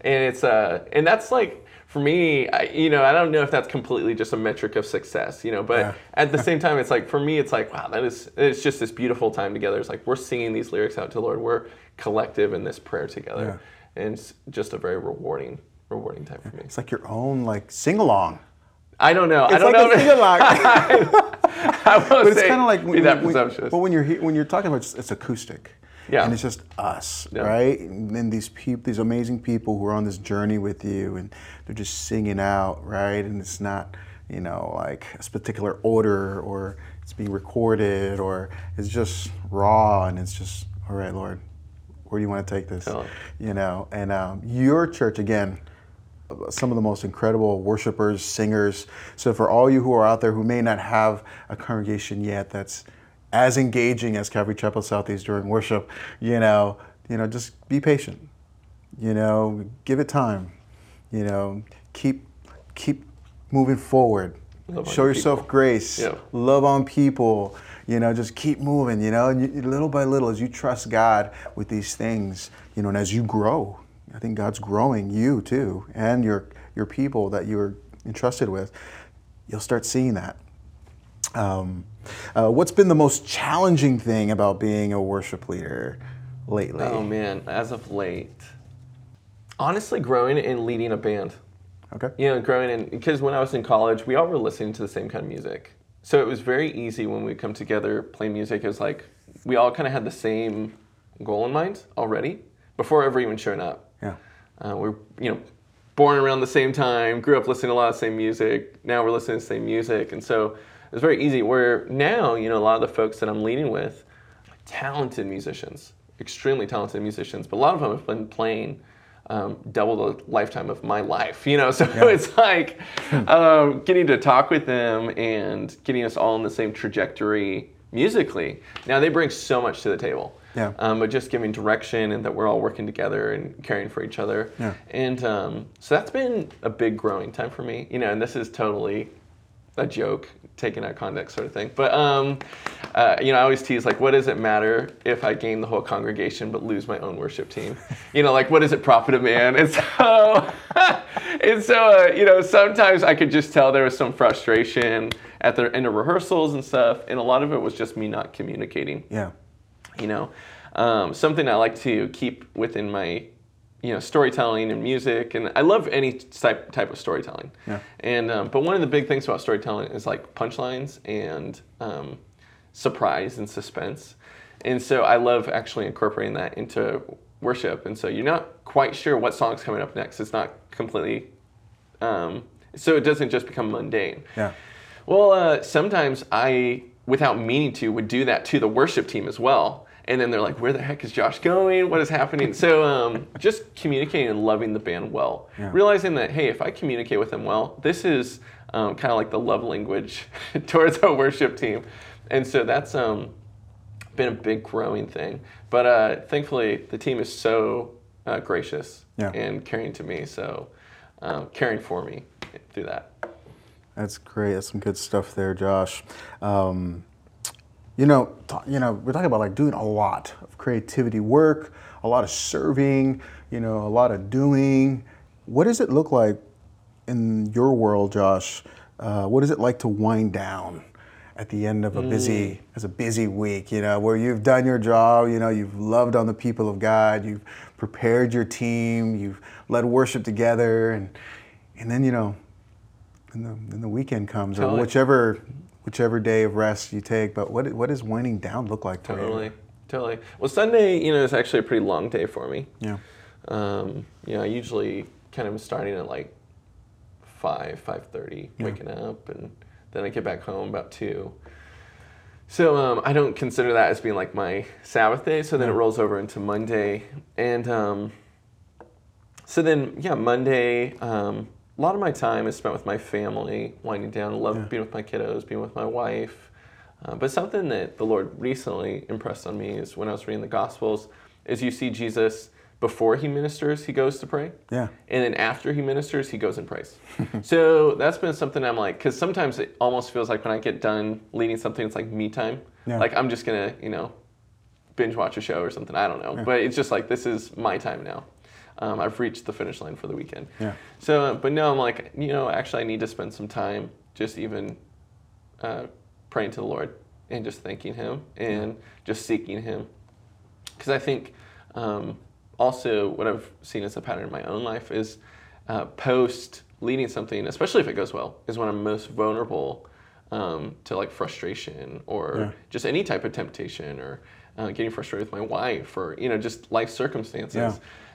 And it's uh, and that's like, for me, I, you know, I don't know if that's completely just a metric of success, you know, but yeah. At the same time, it's like, for me, it's like, wow, that is, it's just this beautiful time together. It's like, we're singing these lyrics out to the Lord. We're collective in this prayer together. Yeah. And it's just a very rewarding, rewarding time for me. It's like your own, like, sing-along. I don't know. It's I don't like know. It's like a sing-along. I won't but it's say kind of like when, that presumptuous. But when you're, when you're talking about, it's, it's acoustic. Yeah. And it's just us, yeah. right? And then these people, these amazing people who are on this journey with you, and they're just singing out, right? And it's not, you know, like a particular order, or it's being recorded, or it's just raw, and it's just, all right, Lord, where do you want to take this? Oh. You know, and um, your church, again, some of the most incredible worshipers, singers. So for all you who are out there who may not have a congregation yet that's as engaging as Calvary Chapel Southeast during worship, you know, you know, just be patient, you know, give it time, you know, keep keep moving forward, love show yourself people. grace, yeah. love on people, you know, just keep moving, you know, and you, little by little, as you trust God with these things, you know, and as you grow, I think God's growing you too, and your your people that you were entrusted with, you'll start seeing that. Um, uh, what's been the most challenging thing about being a worship leader lately? Oh man, as of late, honestly, growing and leading a band. Okay. You know, growing and because when I was in college, we all were listening to the same kind of music, so it was very easy when we come together, play music. It was like we all kind of had the same goal in mind already before ever even showing up. Yeah. Uh, we're you know born around the same time, grew up listening to a lot of the same music. Now we're listening to the same music, and so. It's very easy. Where now, you know, a lot of the folks that I'm leading with, talented musicians, extremely talented musicians, but a lot of them have been playing um, double the lifetime of my life, you know? So yeah. It's like um, getting to talk with them and getting us all on the same trajectory musically. Now they bring so much to the table, yeah. um, but just giving direction and that we're all working together and caring for each other. Yeah. And um, so that's been a big growing time for me, you know, and this is totally a joke taken out of context sort of thing. But, um, uh, you know, I always tease, like, what does it matter if I gain the whole congregation but lose my own worship team? You know, like, what does it profit a man? And so, and so uh, you know, sometimes I could just tell there was some frustration at the end of rehearsals and stuff, and a lot of it was just me not communicating. Yeah. You know, um, something I like to keep within my you know, storytelling and music, and I love any type type of storytelling. Yeah. And um, but one of the big things about storytelling is like punchlines and um, surprise and suspense. And so I love actually incorporating that into worship. And so you're not quite sure what song's coming up next. It's not completely, um, so it doesn't just become mundane. Yeah. Well, uh, sometimes I, without meaning to, would do that to the worship team as well. And then they're like, where the heck is Josh going? What is happening? So um, just communicating and loving the band well. Yeah. Realizing that, hey, if I communicate with them well, this is um, kind of like the love language towards our worship team. And so that's um, been a big growing thing. But uh, thankfully, the team is so uh, gracious yeah. and caring to me. So um, caring for me through that. That's great. That's some good stuff there, Josh. Um, You know, you know, we're talking about like doing a lot of creativity work, a lot of serving, you know, a lot of doing. What does it look like in your world, Josh? Uh, what is it like to wind down at the end of a busy, mm. as a busy week, you know, where you've done your job, you know, you've loved on the people of God, you've prepared your team, you've led worship together, and and then, you know, and then the, the weekend comes totally. or whichever... Whichever day of rest you take, but what what does winding down look like for totally, you? Totally. Well, Sunday, you know, is actually a pretty long day for me. Yeah. Um, you know, I usually kind of starting at like five, five thirty, yeah. waking up, and then I get back home about two. So um, I don't consider that as being like my Sabbath day. So then yeah. it rolls over into Monday, and um, so then yeah, Monday. Um, A lot of my time is spent with my family, winding down. I love yeah. being with my kiddos, being with my wife, Uh, but something that the Lord recently impressed on me is when I was reading the Gospels, is you see Jesus before he ministers, he goes to pray. Yeah. And then after he ministers, he goes and prays. So that's been something I'm like, because sometimes it almost feels like when I get done leading something, it's like me time. Yeah. Like I'm just going to, you know, binge watch a show or something. I don't know. Yeah. But it's just like, this is my time now. Um, I've reached the finish line for the weekend. Yeah. So, but no, I'm like, you know, actually I need to spend some time just even uh, praying to the Lord and just thanking him and yeah. just seeking him. Because I think um, also what I've seen as a pattern in my own life is uh, post leading something, especially if it goes well, is when I'm most vulnerable um, to like frustration or yeah. just any type of temptation or uh, getting frustrated with my wife or, you know, just life circumstances. Yeah.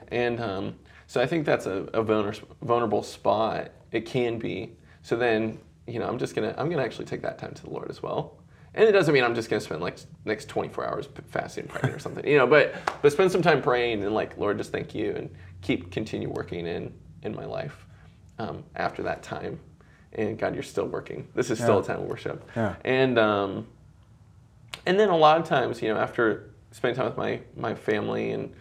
And um, so I think that's a, a vulner- vulnerable spot. It can be. So then, you know, I'm just going to, I'm going to actually take that time to the Lord as well. And it doesn't mean I'm just going to spend like next twenty-four hours fasting and praying or something, you know, but, but spend some time praying and like, Lord, just thank you and keep, continue working in, in my life um, after that time. And God, you're still working. This is yeah. still a time of worship. Yeah. And, um, and then a lot of times, you know, after spending time with my, my family and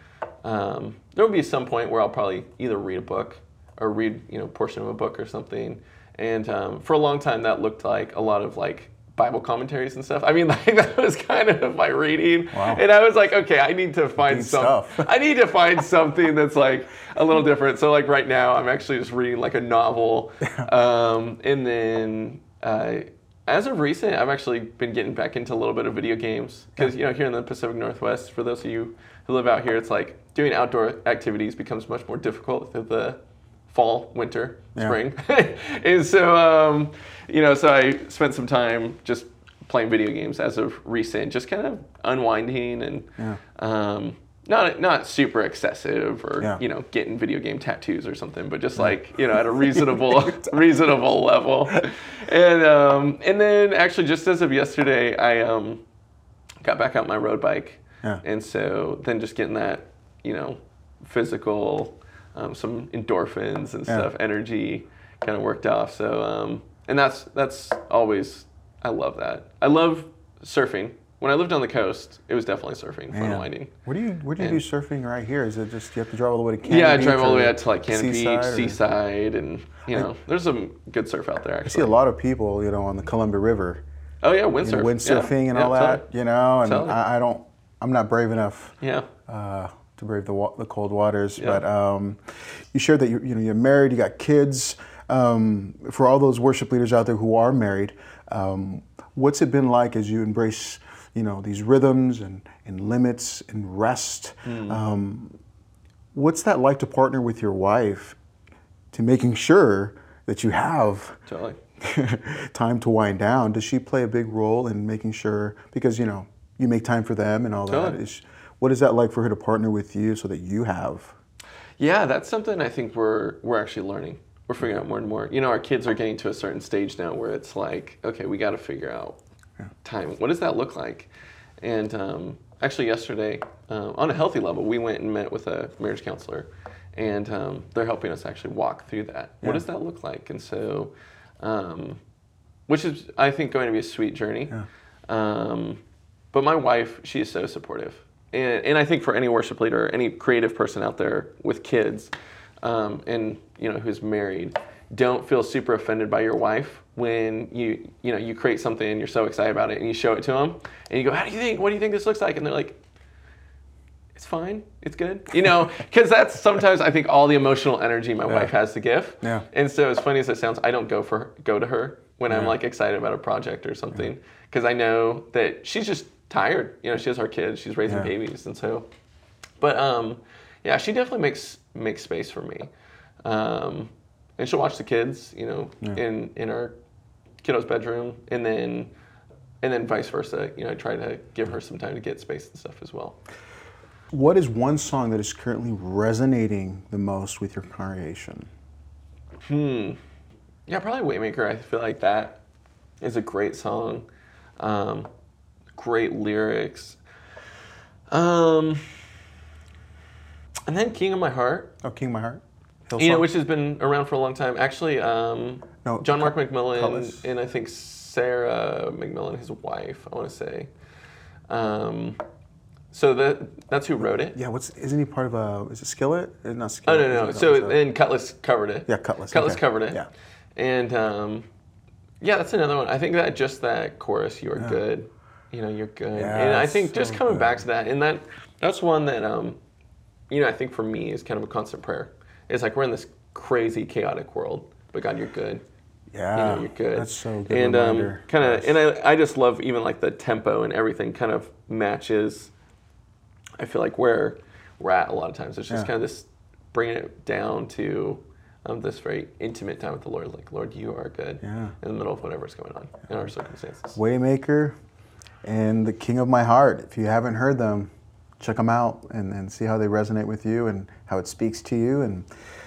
um, there'll be some point where I'll probably either read a book or read, you know, portion of a book or something. And um, for a long time that looked like a lot of like, Bible commentaries and stuff. I mean, like that was kind of my reading, wow. and I was like, okay, I need to find some. I need to find something that's like a little different. So like right now, I'm actually just reading like a novel, um, and then uh, as of recent, I've actually been getting back into a little bit of video games because you know here in the Pacific Northwest, for those of you who live out here, it's like doing outdoor activities becomes much more difficult with the fall, winter, spring. Yeah. And so, um, you know, so I spent some time just playing video games as of recent, just kind of unwinding and yeah. um, not not super excessive or, yeah. you know, getting video game tattoos or something, but just yeah. like, you know, at a reasonable reasonable level. And um, and then actually just as of yesterday, I um, got back out my road bike. Yeah. And so then just getting that, you know, physical... Um, some endorphins and stuff, yeah. energy kind of worked off. So, um, and that's that's always, I love that. I love surfing. When I lived on the coast, it was definitely surfing, Man. Unwinding. What do you Where do you and, do surfing right here? Is it just you have to drive all the way to Cannon yeah, Beach? Yeah, I drive all the way out to like Cannon Beach, or? Seaside, and you know, I, there's some good surf out there. Actually, I see a lot of people, you know, on the Columbia River. Oh yeah, windsurf, you know, windsurfing, yeah. and yeah, all totally. That. You know, and totally. I, I don't, I'm not brave enough. Yeah. Uh, to brave the, wa- the cold waters, yeah. but um, you shared that you you know you're married, you got kids. Um, for all those worship leaders out there who are married, um, what's it been like as you embrace you know these rhythms and, and limits and rest? Mm. Um, what's that like to partner with your wife to making sure that you have totally. time to wind down? Does she play a big role in making sure because you know you make time for them and all totally. That? Is she, What is that like for her to partner with you so that you have? Yeah, that's something I think we're we're actually learning. We're figuring out more and more. You know, our kids are getting to a certain stage now where it's like, okay, we got to figure out yeah. time. What does that look like? And um, actually yesterday, uh, on a healthy level, we went and met with a marriage counselor. And um, they're helping us actually walk through that. Yeah. What does that look like? And so, um, which is, I think, going to be a sweet journey. Yeah. Um, but my wife, she is so supportive. And, and I think for any worship leader, any creative person out there with kids, um, and you know who's married, don't feel super offended by your wife when you you know you create something and you're so excited about it and you show it to them and you go, how do you think? What do you think this looks like? And they're like, it's fine, it's good, you know, because that's sometimes I think all the emotional energy my yeah. wife has to give. Yeah. And so as funny as it sounds, I don't go for go to her when yeah. I'm like excited about a project or something because yeah. I know that she's just. Tired, you know, she has our kids, she's raising yeah. babies, and so, but um, yeah, she definitely makes makes space for me, um, and she'll watch the kids, you know, yeah. in in our kiddo's bedroom, and then and then vice versa. You know, I try to give her some time to get space and stuff as well. What is one song that is currently resonating the most with your congregation? Hmm, yeah, probably Waymaker. I feel like that is a great song. Um, Great lyrics. Um, and then King of My Heart. Oh, King of My Heart. Hillsong. You know, which has been around for a long time. Actually, um, no, John Mark Cutless. McMillan in, I think, Sarah McMillan, his wife, I want to say. Um, so the, that's who wrote it. Yeah, what's isn't he part of a, is it Skillet? Not Skillet. Oh, no, no, no. So, and Cutless covered it. Yeah, Cutless. Cutless okay. covered it. Yeah. And, um, yeah, that's another one. I think that just that chorus, you are yeah. good, you know, you're good. Yeah, and I think so just coming good. back to that, and that that's one that, um, you know, I think for me is kind of a constant prayer. It's like we're in this crazy, chaotic world, but God, you're good. Yeah, you know, you're good. That's so good. And um, kind of, and I, I just love even like the tempo and everything kind of matches. I feel like where we're at a lot of times. It's just yeah. kind of this bringing it down to um, this very intimate time with the Lord. Like, Lord, you are good. Yeah. In the middle of whatever's going on yeah. in our circumstances. Waymaker and the King of My Heart. If you haven't heard them, check them out and, and see how they resonate with you and how it speaks to you. And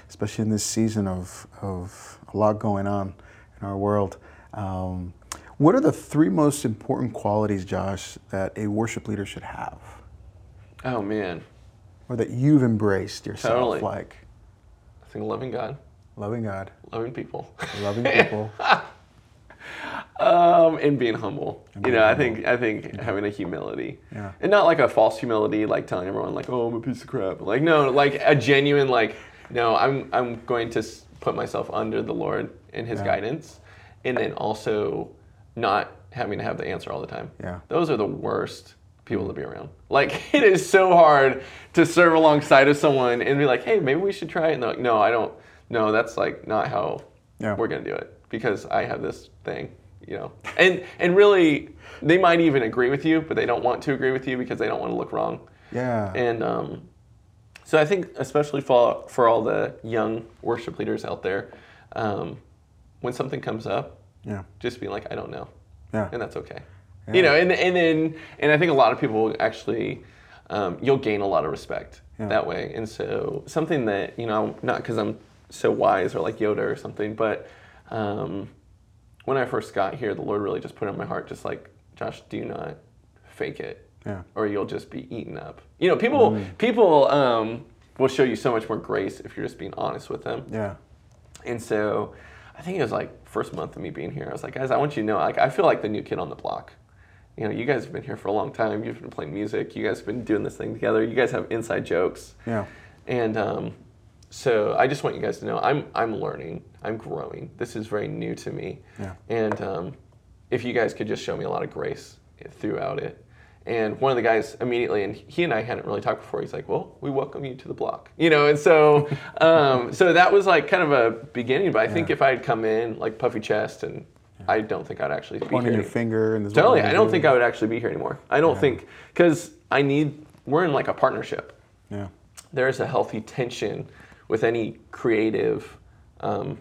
especially in this season of of a lot going on in our world. Um, what are the three most important qualities, Josh, that a worship leader should have? Oh, man. Or that you've embraced yourself, totally. Like? I think loving God. Loving God. Loving people. Loving people. um, and being humble. And being you know, humble. I think I think yeah. having a humility. Yeah. And not like a false humility, like telling everyone, like, oh, I'm a piece of crap. Like, no, like a genuine, like, no, I'm I'm going to put myself under the Lord and His yeah. guidance, and then also not having to have the answer all the time. Yeah, those are the worst people to be around. Like, it is so hard to serve alongside of someone and be like, hey, maybe we should try it. And they're like, no, I don't. No, that's like not how yeah. we're gonna do it because I have this thing, you know. And and really, they might even agree with you, but they don't want to agree with you because they don't want to look wrong. Yeah. And um, so I think especially for for all the young worship leaders out there. Um, When something comes up, yeah. just being like, I don't know. Yeah. And that's okay. Yeah. You know, and and then and I think a lot of people actually um, you'll gain a lot of respect yeah. that way. And so something that, you know, not because I'm so wise or like Yoda or something, but um, when I first got here, the Lord really just put it in my heart, just like, Josh, do not fake it. Yeah. Or you'll just be eaten up. You know, people mm. people um, will show you so much more grace if you're just being honest with them. Yeah. And so I think it was like first month of me being here. I was like, guys, I want you to know, like, I feel like the new kid on the block. You know, you guys have been here for a long time. You've been playing music. You guys have been doing this thing together. You guys have inside jokes. Yeah. And um, so I just want you guys to know, I'm I'm learning. I'm growing. This is very new to me. Yeah. And um, if you guys could just show me a lot of grace throughout it. And one of the guys immediately, and he and I hadn't really talked before, he's like, well, we welcome you to the block. You know, and so um, so that was like kind of a beginning, but I yeah. think if I had come in, like puffy chest, and yeah. I don't think I'd actually be here. Pointing your finger. And totally, I don't think I would actually be here anymore. I don't yeah. think, because I need, we're in like a partnership. Yeah. There's a healthy tension with any creative um,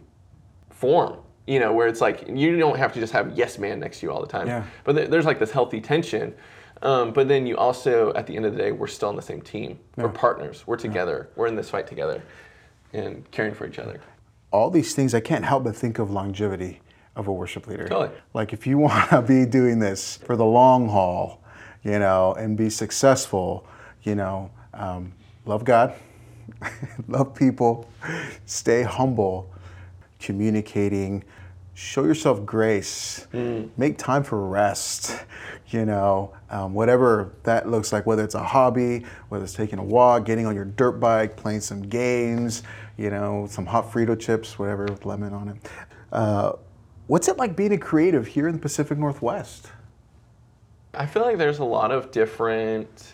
form. You know, where it's like, you don't have to just have yes man next to you all the time. Yeah. But th- there's like this healthy tension. Um, but then you also, at the end of the day, we're still on the same team. Yeah. We're partners. We're together. Yeah. We're in this fight together and caring for each other. All these things, I can't help but think of longevity of a worship leader. Totally. Like, if you want to be doing this for the long haul, you know, and be successful, you know, um, love God, love people, stay humble, communicating, show yourself grace, mm. make time for rest, you know, um, whatever that looks like, whether it's a hobby, whether it's taking a walk, getting on your dirt bike, playing some games, you know, some hot Frito chips, whatever, with lemon on it. Uh, what's it like being a creative here in the Pacific Northwest? I feel like there's a lot of different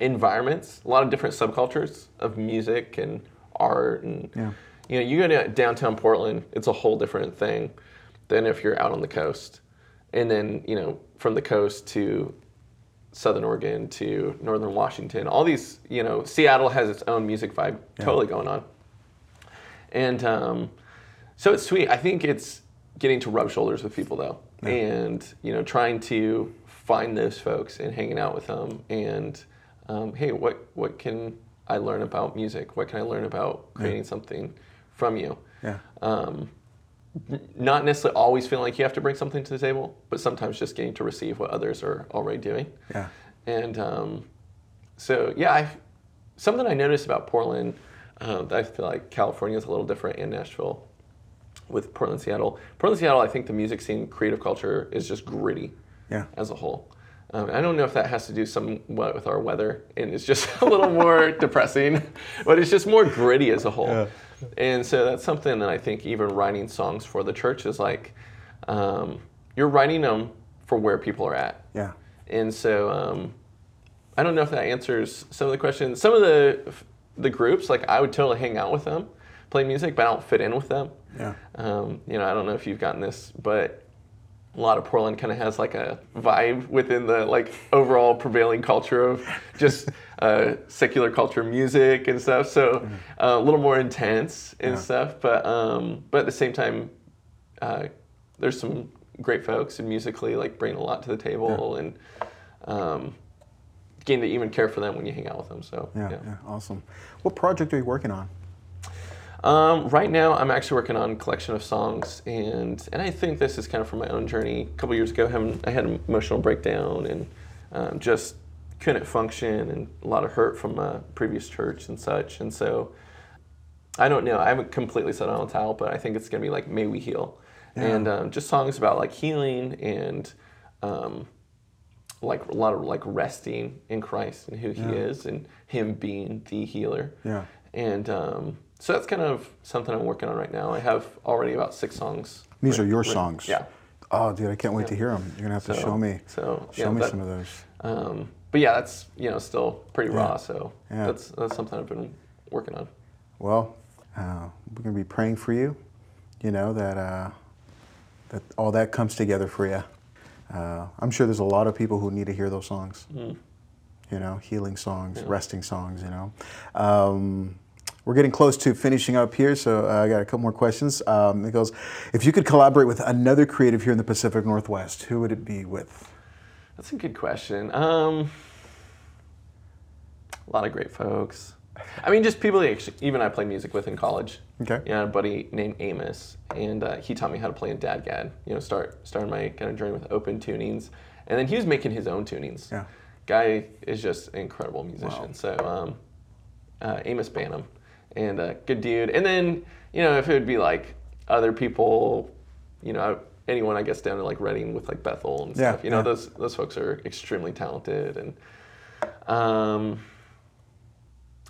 environments, a lot of different subcultures of music and art and yeah. You know, you go to downtown Portland, it's a whole different thing than if you're out on the coast. And then, you know, from the coast to Southern Oregon to Northern Washington, all these, you know, Seattle has its own music vibe yeah. totally going on. And um, so it's sweet. I think it's getting to rub shoulders with people, though. Yeah. And, you know, trying to find those folks and hanging out with them. And, um, hey, what, what can I learn about music? What can I learn about creating yeah. something from you? Yeah. Um, not necessarily always feeling like you have to bring something to the table, but sometimes just getting to receive what others are already doing. Yeah. And um, so, yeah, I've, something I noticed about Portland, uh, I feel like California is a little different, and Nashville, with Portland, Seattle. Portland, Seattle, I think the music scene, creative culture is just gritty yeah. as a whole. Um, I don't know if that has to do somewhat with our weather, and it's just a little more depressing, but it's just more gritty as a whole. Yeah. And so that's something that I think even writing songs for the church is like, um, you're writing them for where people are at. Yeah. And so um, I don't know if that answers some of the questions. Some of the the groups, like I would totally hang out with them, play music, but I don't fit in with them. Yeah. Um, you know, I don't know if you've gotten this, but a lot of Portland kind of has like a vibe within the like overall prevailing culture of just uh, secular culture music and stuff. So uh, a little more intense and yeah. stuff, but um, but at the same time, uh, there's some great folks and musically like bring a lot to the table yeah. and um, getting to even care for them when you hang out with them. So yeah, yeah. yeah awesome. What project are you working on? Um, right now, I'm actually working on a collection of songs, and and I think this is kind of from my own journey. A couple years ago, having, I had an emotional breakdown and um, just couldn't function, and a lot of hurt from my previous church and such. And so, I don't know. I haven't completely set on a towel, but I think it's going to be like May We Heal, yeah. and um, just songs about like healing and um, like a lot of like resting in Christ and who He yeah. is, and Him being the healer. Yeah, and. Um, So that's kind of something I'm working on right now. I have already about six songs. These written, are your written. songs? Yeah. Oh, dude, I can't wait yeah. to hear them. You're going to have to so, show me so, show yeah, me that, some of those. Um, but yeah, that's you know still pretty yeah. raw, so yeah. that's that's something I've been working on. Well, uh, we're going to be praying for you, you know, that, uh, that all that comes together for you. Uh, I'm sure there's a lot of people who need to hear those songs, mm. you know, healing songs, yeah. resting songs, you know. Um, We're getting close to finishing up here, so uh, I got a couple more questions. Um, it goes, if you could collaborate with another creative here in the Pacific Northwest, who would it be with? That's a good question. Um, a lot of great folks. I mean, just people that actually, even I played music with in college. Okay. Yeah, a buddy named Amos, and uh, he taught me how to play in Dadgad. You know, start starting my kind of journey with open tunings, and then he was making his own tunings. Yeah. Guy is just an incredible musician. Wow. So um, uh, Amos Bantam. And a good dude. And then, you know, if it would be like other people, you know, anyone I guess down to like Reading with like Bethel and stuff. Yeah, you know, yeah. those those folks are extremely talented. And um,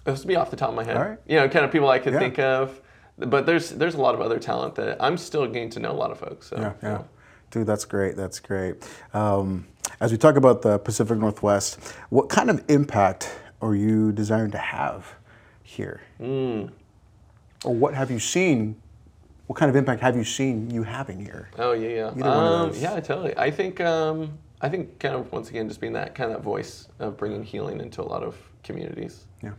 those would be off the top of my head. All right. You know, kind of people I could yeah. think of. But there's there's a lot of other talent that I'm still getting to know a lot of folks. So, yeah, yeah. You know. Dude, that's great. That's great. Um, as we talk about the Pacific Northwest, what kind of impact are you desiring to have here? Mm. Or what have you seen, what kind of impact have you seen you having here? Oh, yeah, yeah. Either um, one of those. Yeah, totally. I think, um, I think kind of, once again, just being that kind of that voice of bringing healing into a lot of communities. Yeah.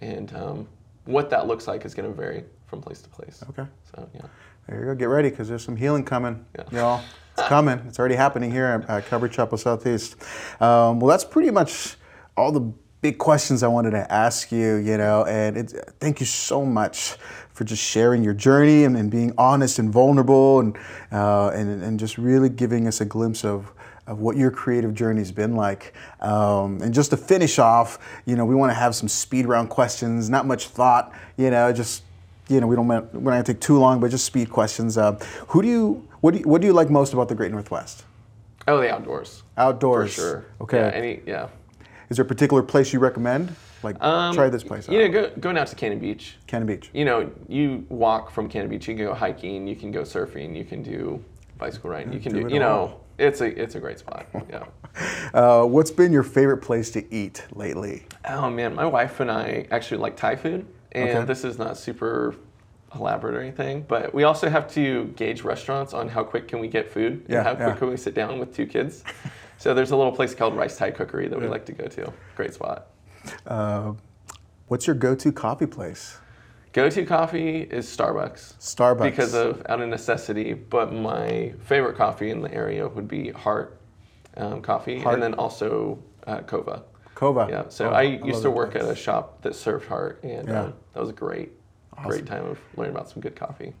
And um, what that looks like is going to vary from place to place. Okay. So, yeah. There you go. Get ready, because there's some healing coming, yeah. y'all. It's coming. It's already happening here at Calvary Chapel Southeast. Um, well, that's pretty much all the big questions I wanted to ask you, you know, and it's, thank you so much for just sharing your journey and, and being honest and vulnerable and, uh, and and just really giving us a glimpse of, of what your creative journey's been like. Um, and just to finish off, you know, we want to have some speed round questions, not much thought, you know, just, you know, we don't want to take too long, but just speed questions. Uh, who do you, what do you, what do you like most about the Great Northwest? Oh, the outdoors. Outdoors. For sure. Okay. Yeah, any, yeah. Is there a particular place you recommend? Like, um, try this place out. You know, go, going out to Cannon Beach. Cannon Beach. You know, you walk from Cannon Beach, you can go hiking, you can go surfing, you can do bicycle riding, you can do, do you know, it's a it's a great spot, yeah. uh, what's been your favorite place to eat lately? Oh, man, my wife and I actually like Thai food, and okay. this is not super elaborate or anything, but we also have to gauge restaurants on how quick can we get food, yeah, and how yeah. quick can we sit down with two kids. So there's a little place called Rice Thai Cookery that we like to go to. Great spot. Uh, what's your go-to coffee place? Go-to coffee is Starbucks. Starbucks. Because of out of necessity, but my favorite coffee in the area would be Heart um, Coffee, Heart. And then also uh, Cova. Cova. Yeah. So oh, I used I to work place. at a shop that served Heart, and yeah. um, that was a great, awesome. great time of learning about some good coffee.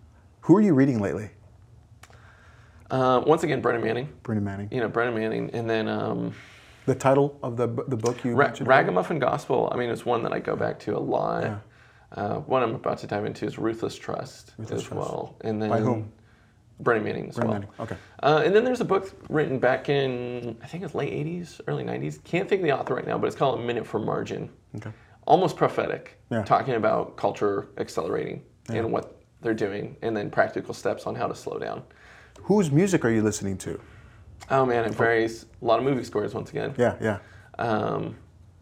Who are you reading lately? Uh, once again, Brendan Manning. Brendan Manning. You know, Brendan Manning, and then um, the title of the the book you Ra- mentioned. Ragamuffin Gospel. I mean, it's one that I go back to a lot. Yeah. Uh, one I'm about to dive into is Ruthless Trust Ruthless as Trust. well. And then by whom? Brendan Manning as Brendan well. Manning. Okay. Uh, and then there's a book written back in, I think it's late eighties, early nineties. Can't think of the author right now, but it's called A Minute for Margin. Okay. Almost prophetic, yeah. talking about culture accelerating yeah. and what they're doing, and then practical steps on how to slow down. Whose music are you listening to? Oh man, it varies. A lot of movie scores once again. Yeah, yeah. Um,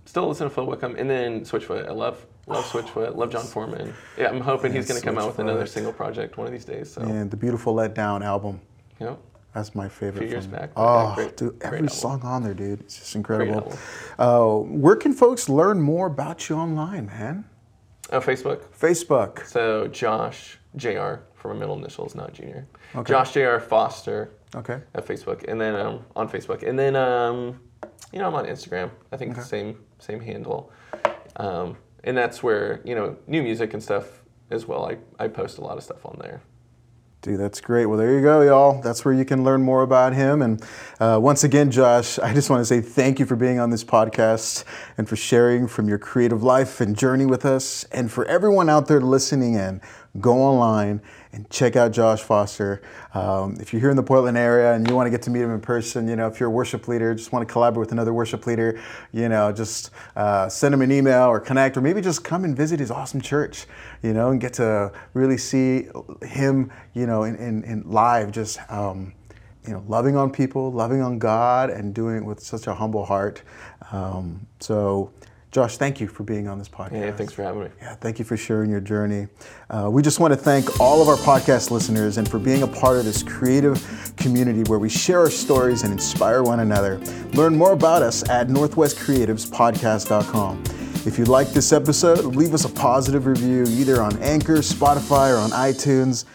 still listen to Phil Wickham, and then Switchfoot. I love love oh, Switchfoot. Love John Foreman. Yeah, I'm hoping he's going to come out with another single project one of these days. So. And the Beautiful Let Down album. Yep. That's my favorite. A few years from back. Oh, yeah, great, dude, every song on there, dude. It's just incredible. Uh, where can folks learn more about you online, man? Oh, Facebook. Facebook. So Josh Junior for my middle initials, not Junior. Okay. Josh Junior Foster. Okay. At Facebook, and then um, on Facebook, and then um, you know I'm on Instagram. I think okay. the same same handle, um, and that's where you know new music and stuff as well. I I post a lot of stuff on there. Dude, that's great. Well, there you go, y'all. That's where you can learn more about him. And uh, once again, Josh, I just want to say thank you for being on this podcast and for sharing from your creative life and journey with us. And for everyone out there listening in, go online and check out Josh Foster. Um, if you're here in the Portland area and you want to get to meet him in person, you know, if you're a worship leader, just want to collaborate with another worship leader, you know, just uh, send him an email or connect, or maybe just come and visit his awesome church, you know, and get to really see him, you know, in, in, in live, just, um, you know, loving on people, loving on God, and doing it with such a humble heart. Um, so... Josh, thank you for being on this podcast. Yeah, thanks for having me. Yeah, thank you for sharing your journey. Uh, we just want to thank all of our podcast listeners and for being a part of this creative community where we share our stories and inspire one another. Learn more about us at northwest creatives podcast dot com. If you like this episode, leave us a positive review either on Anchor, Spotify, or on iTunes.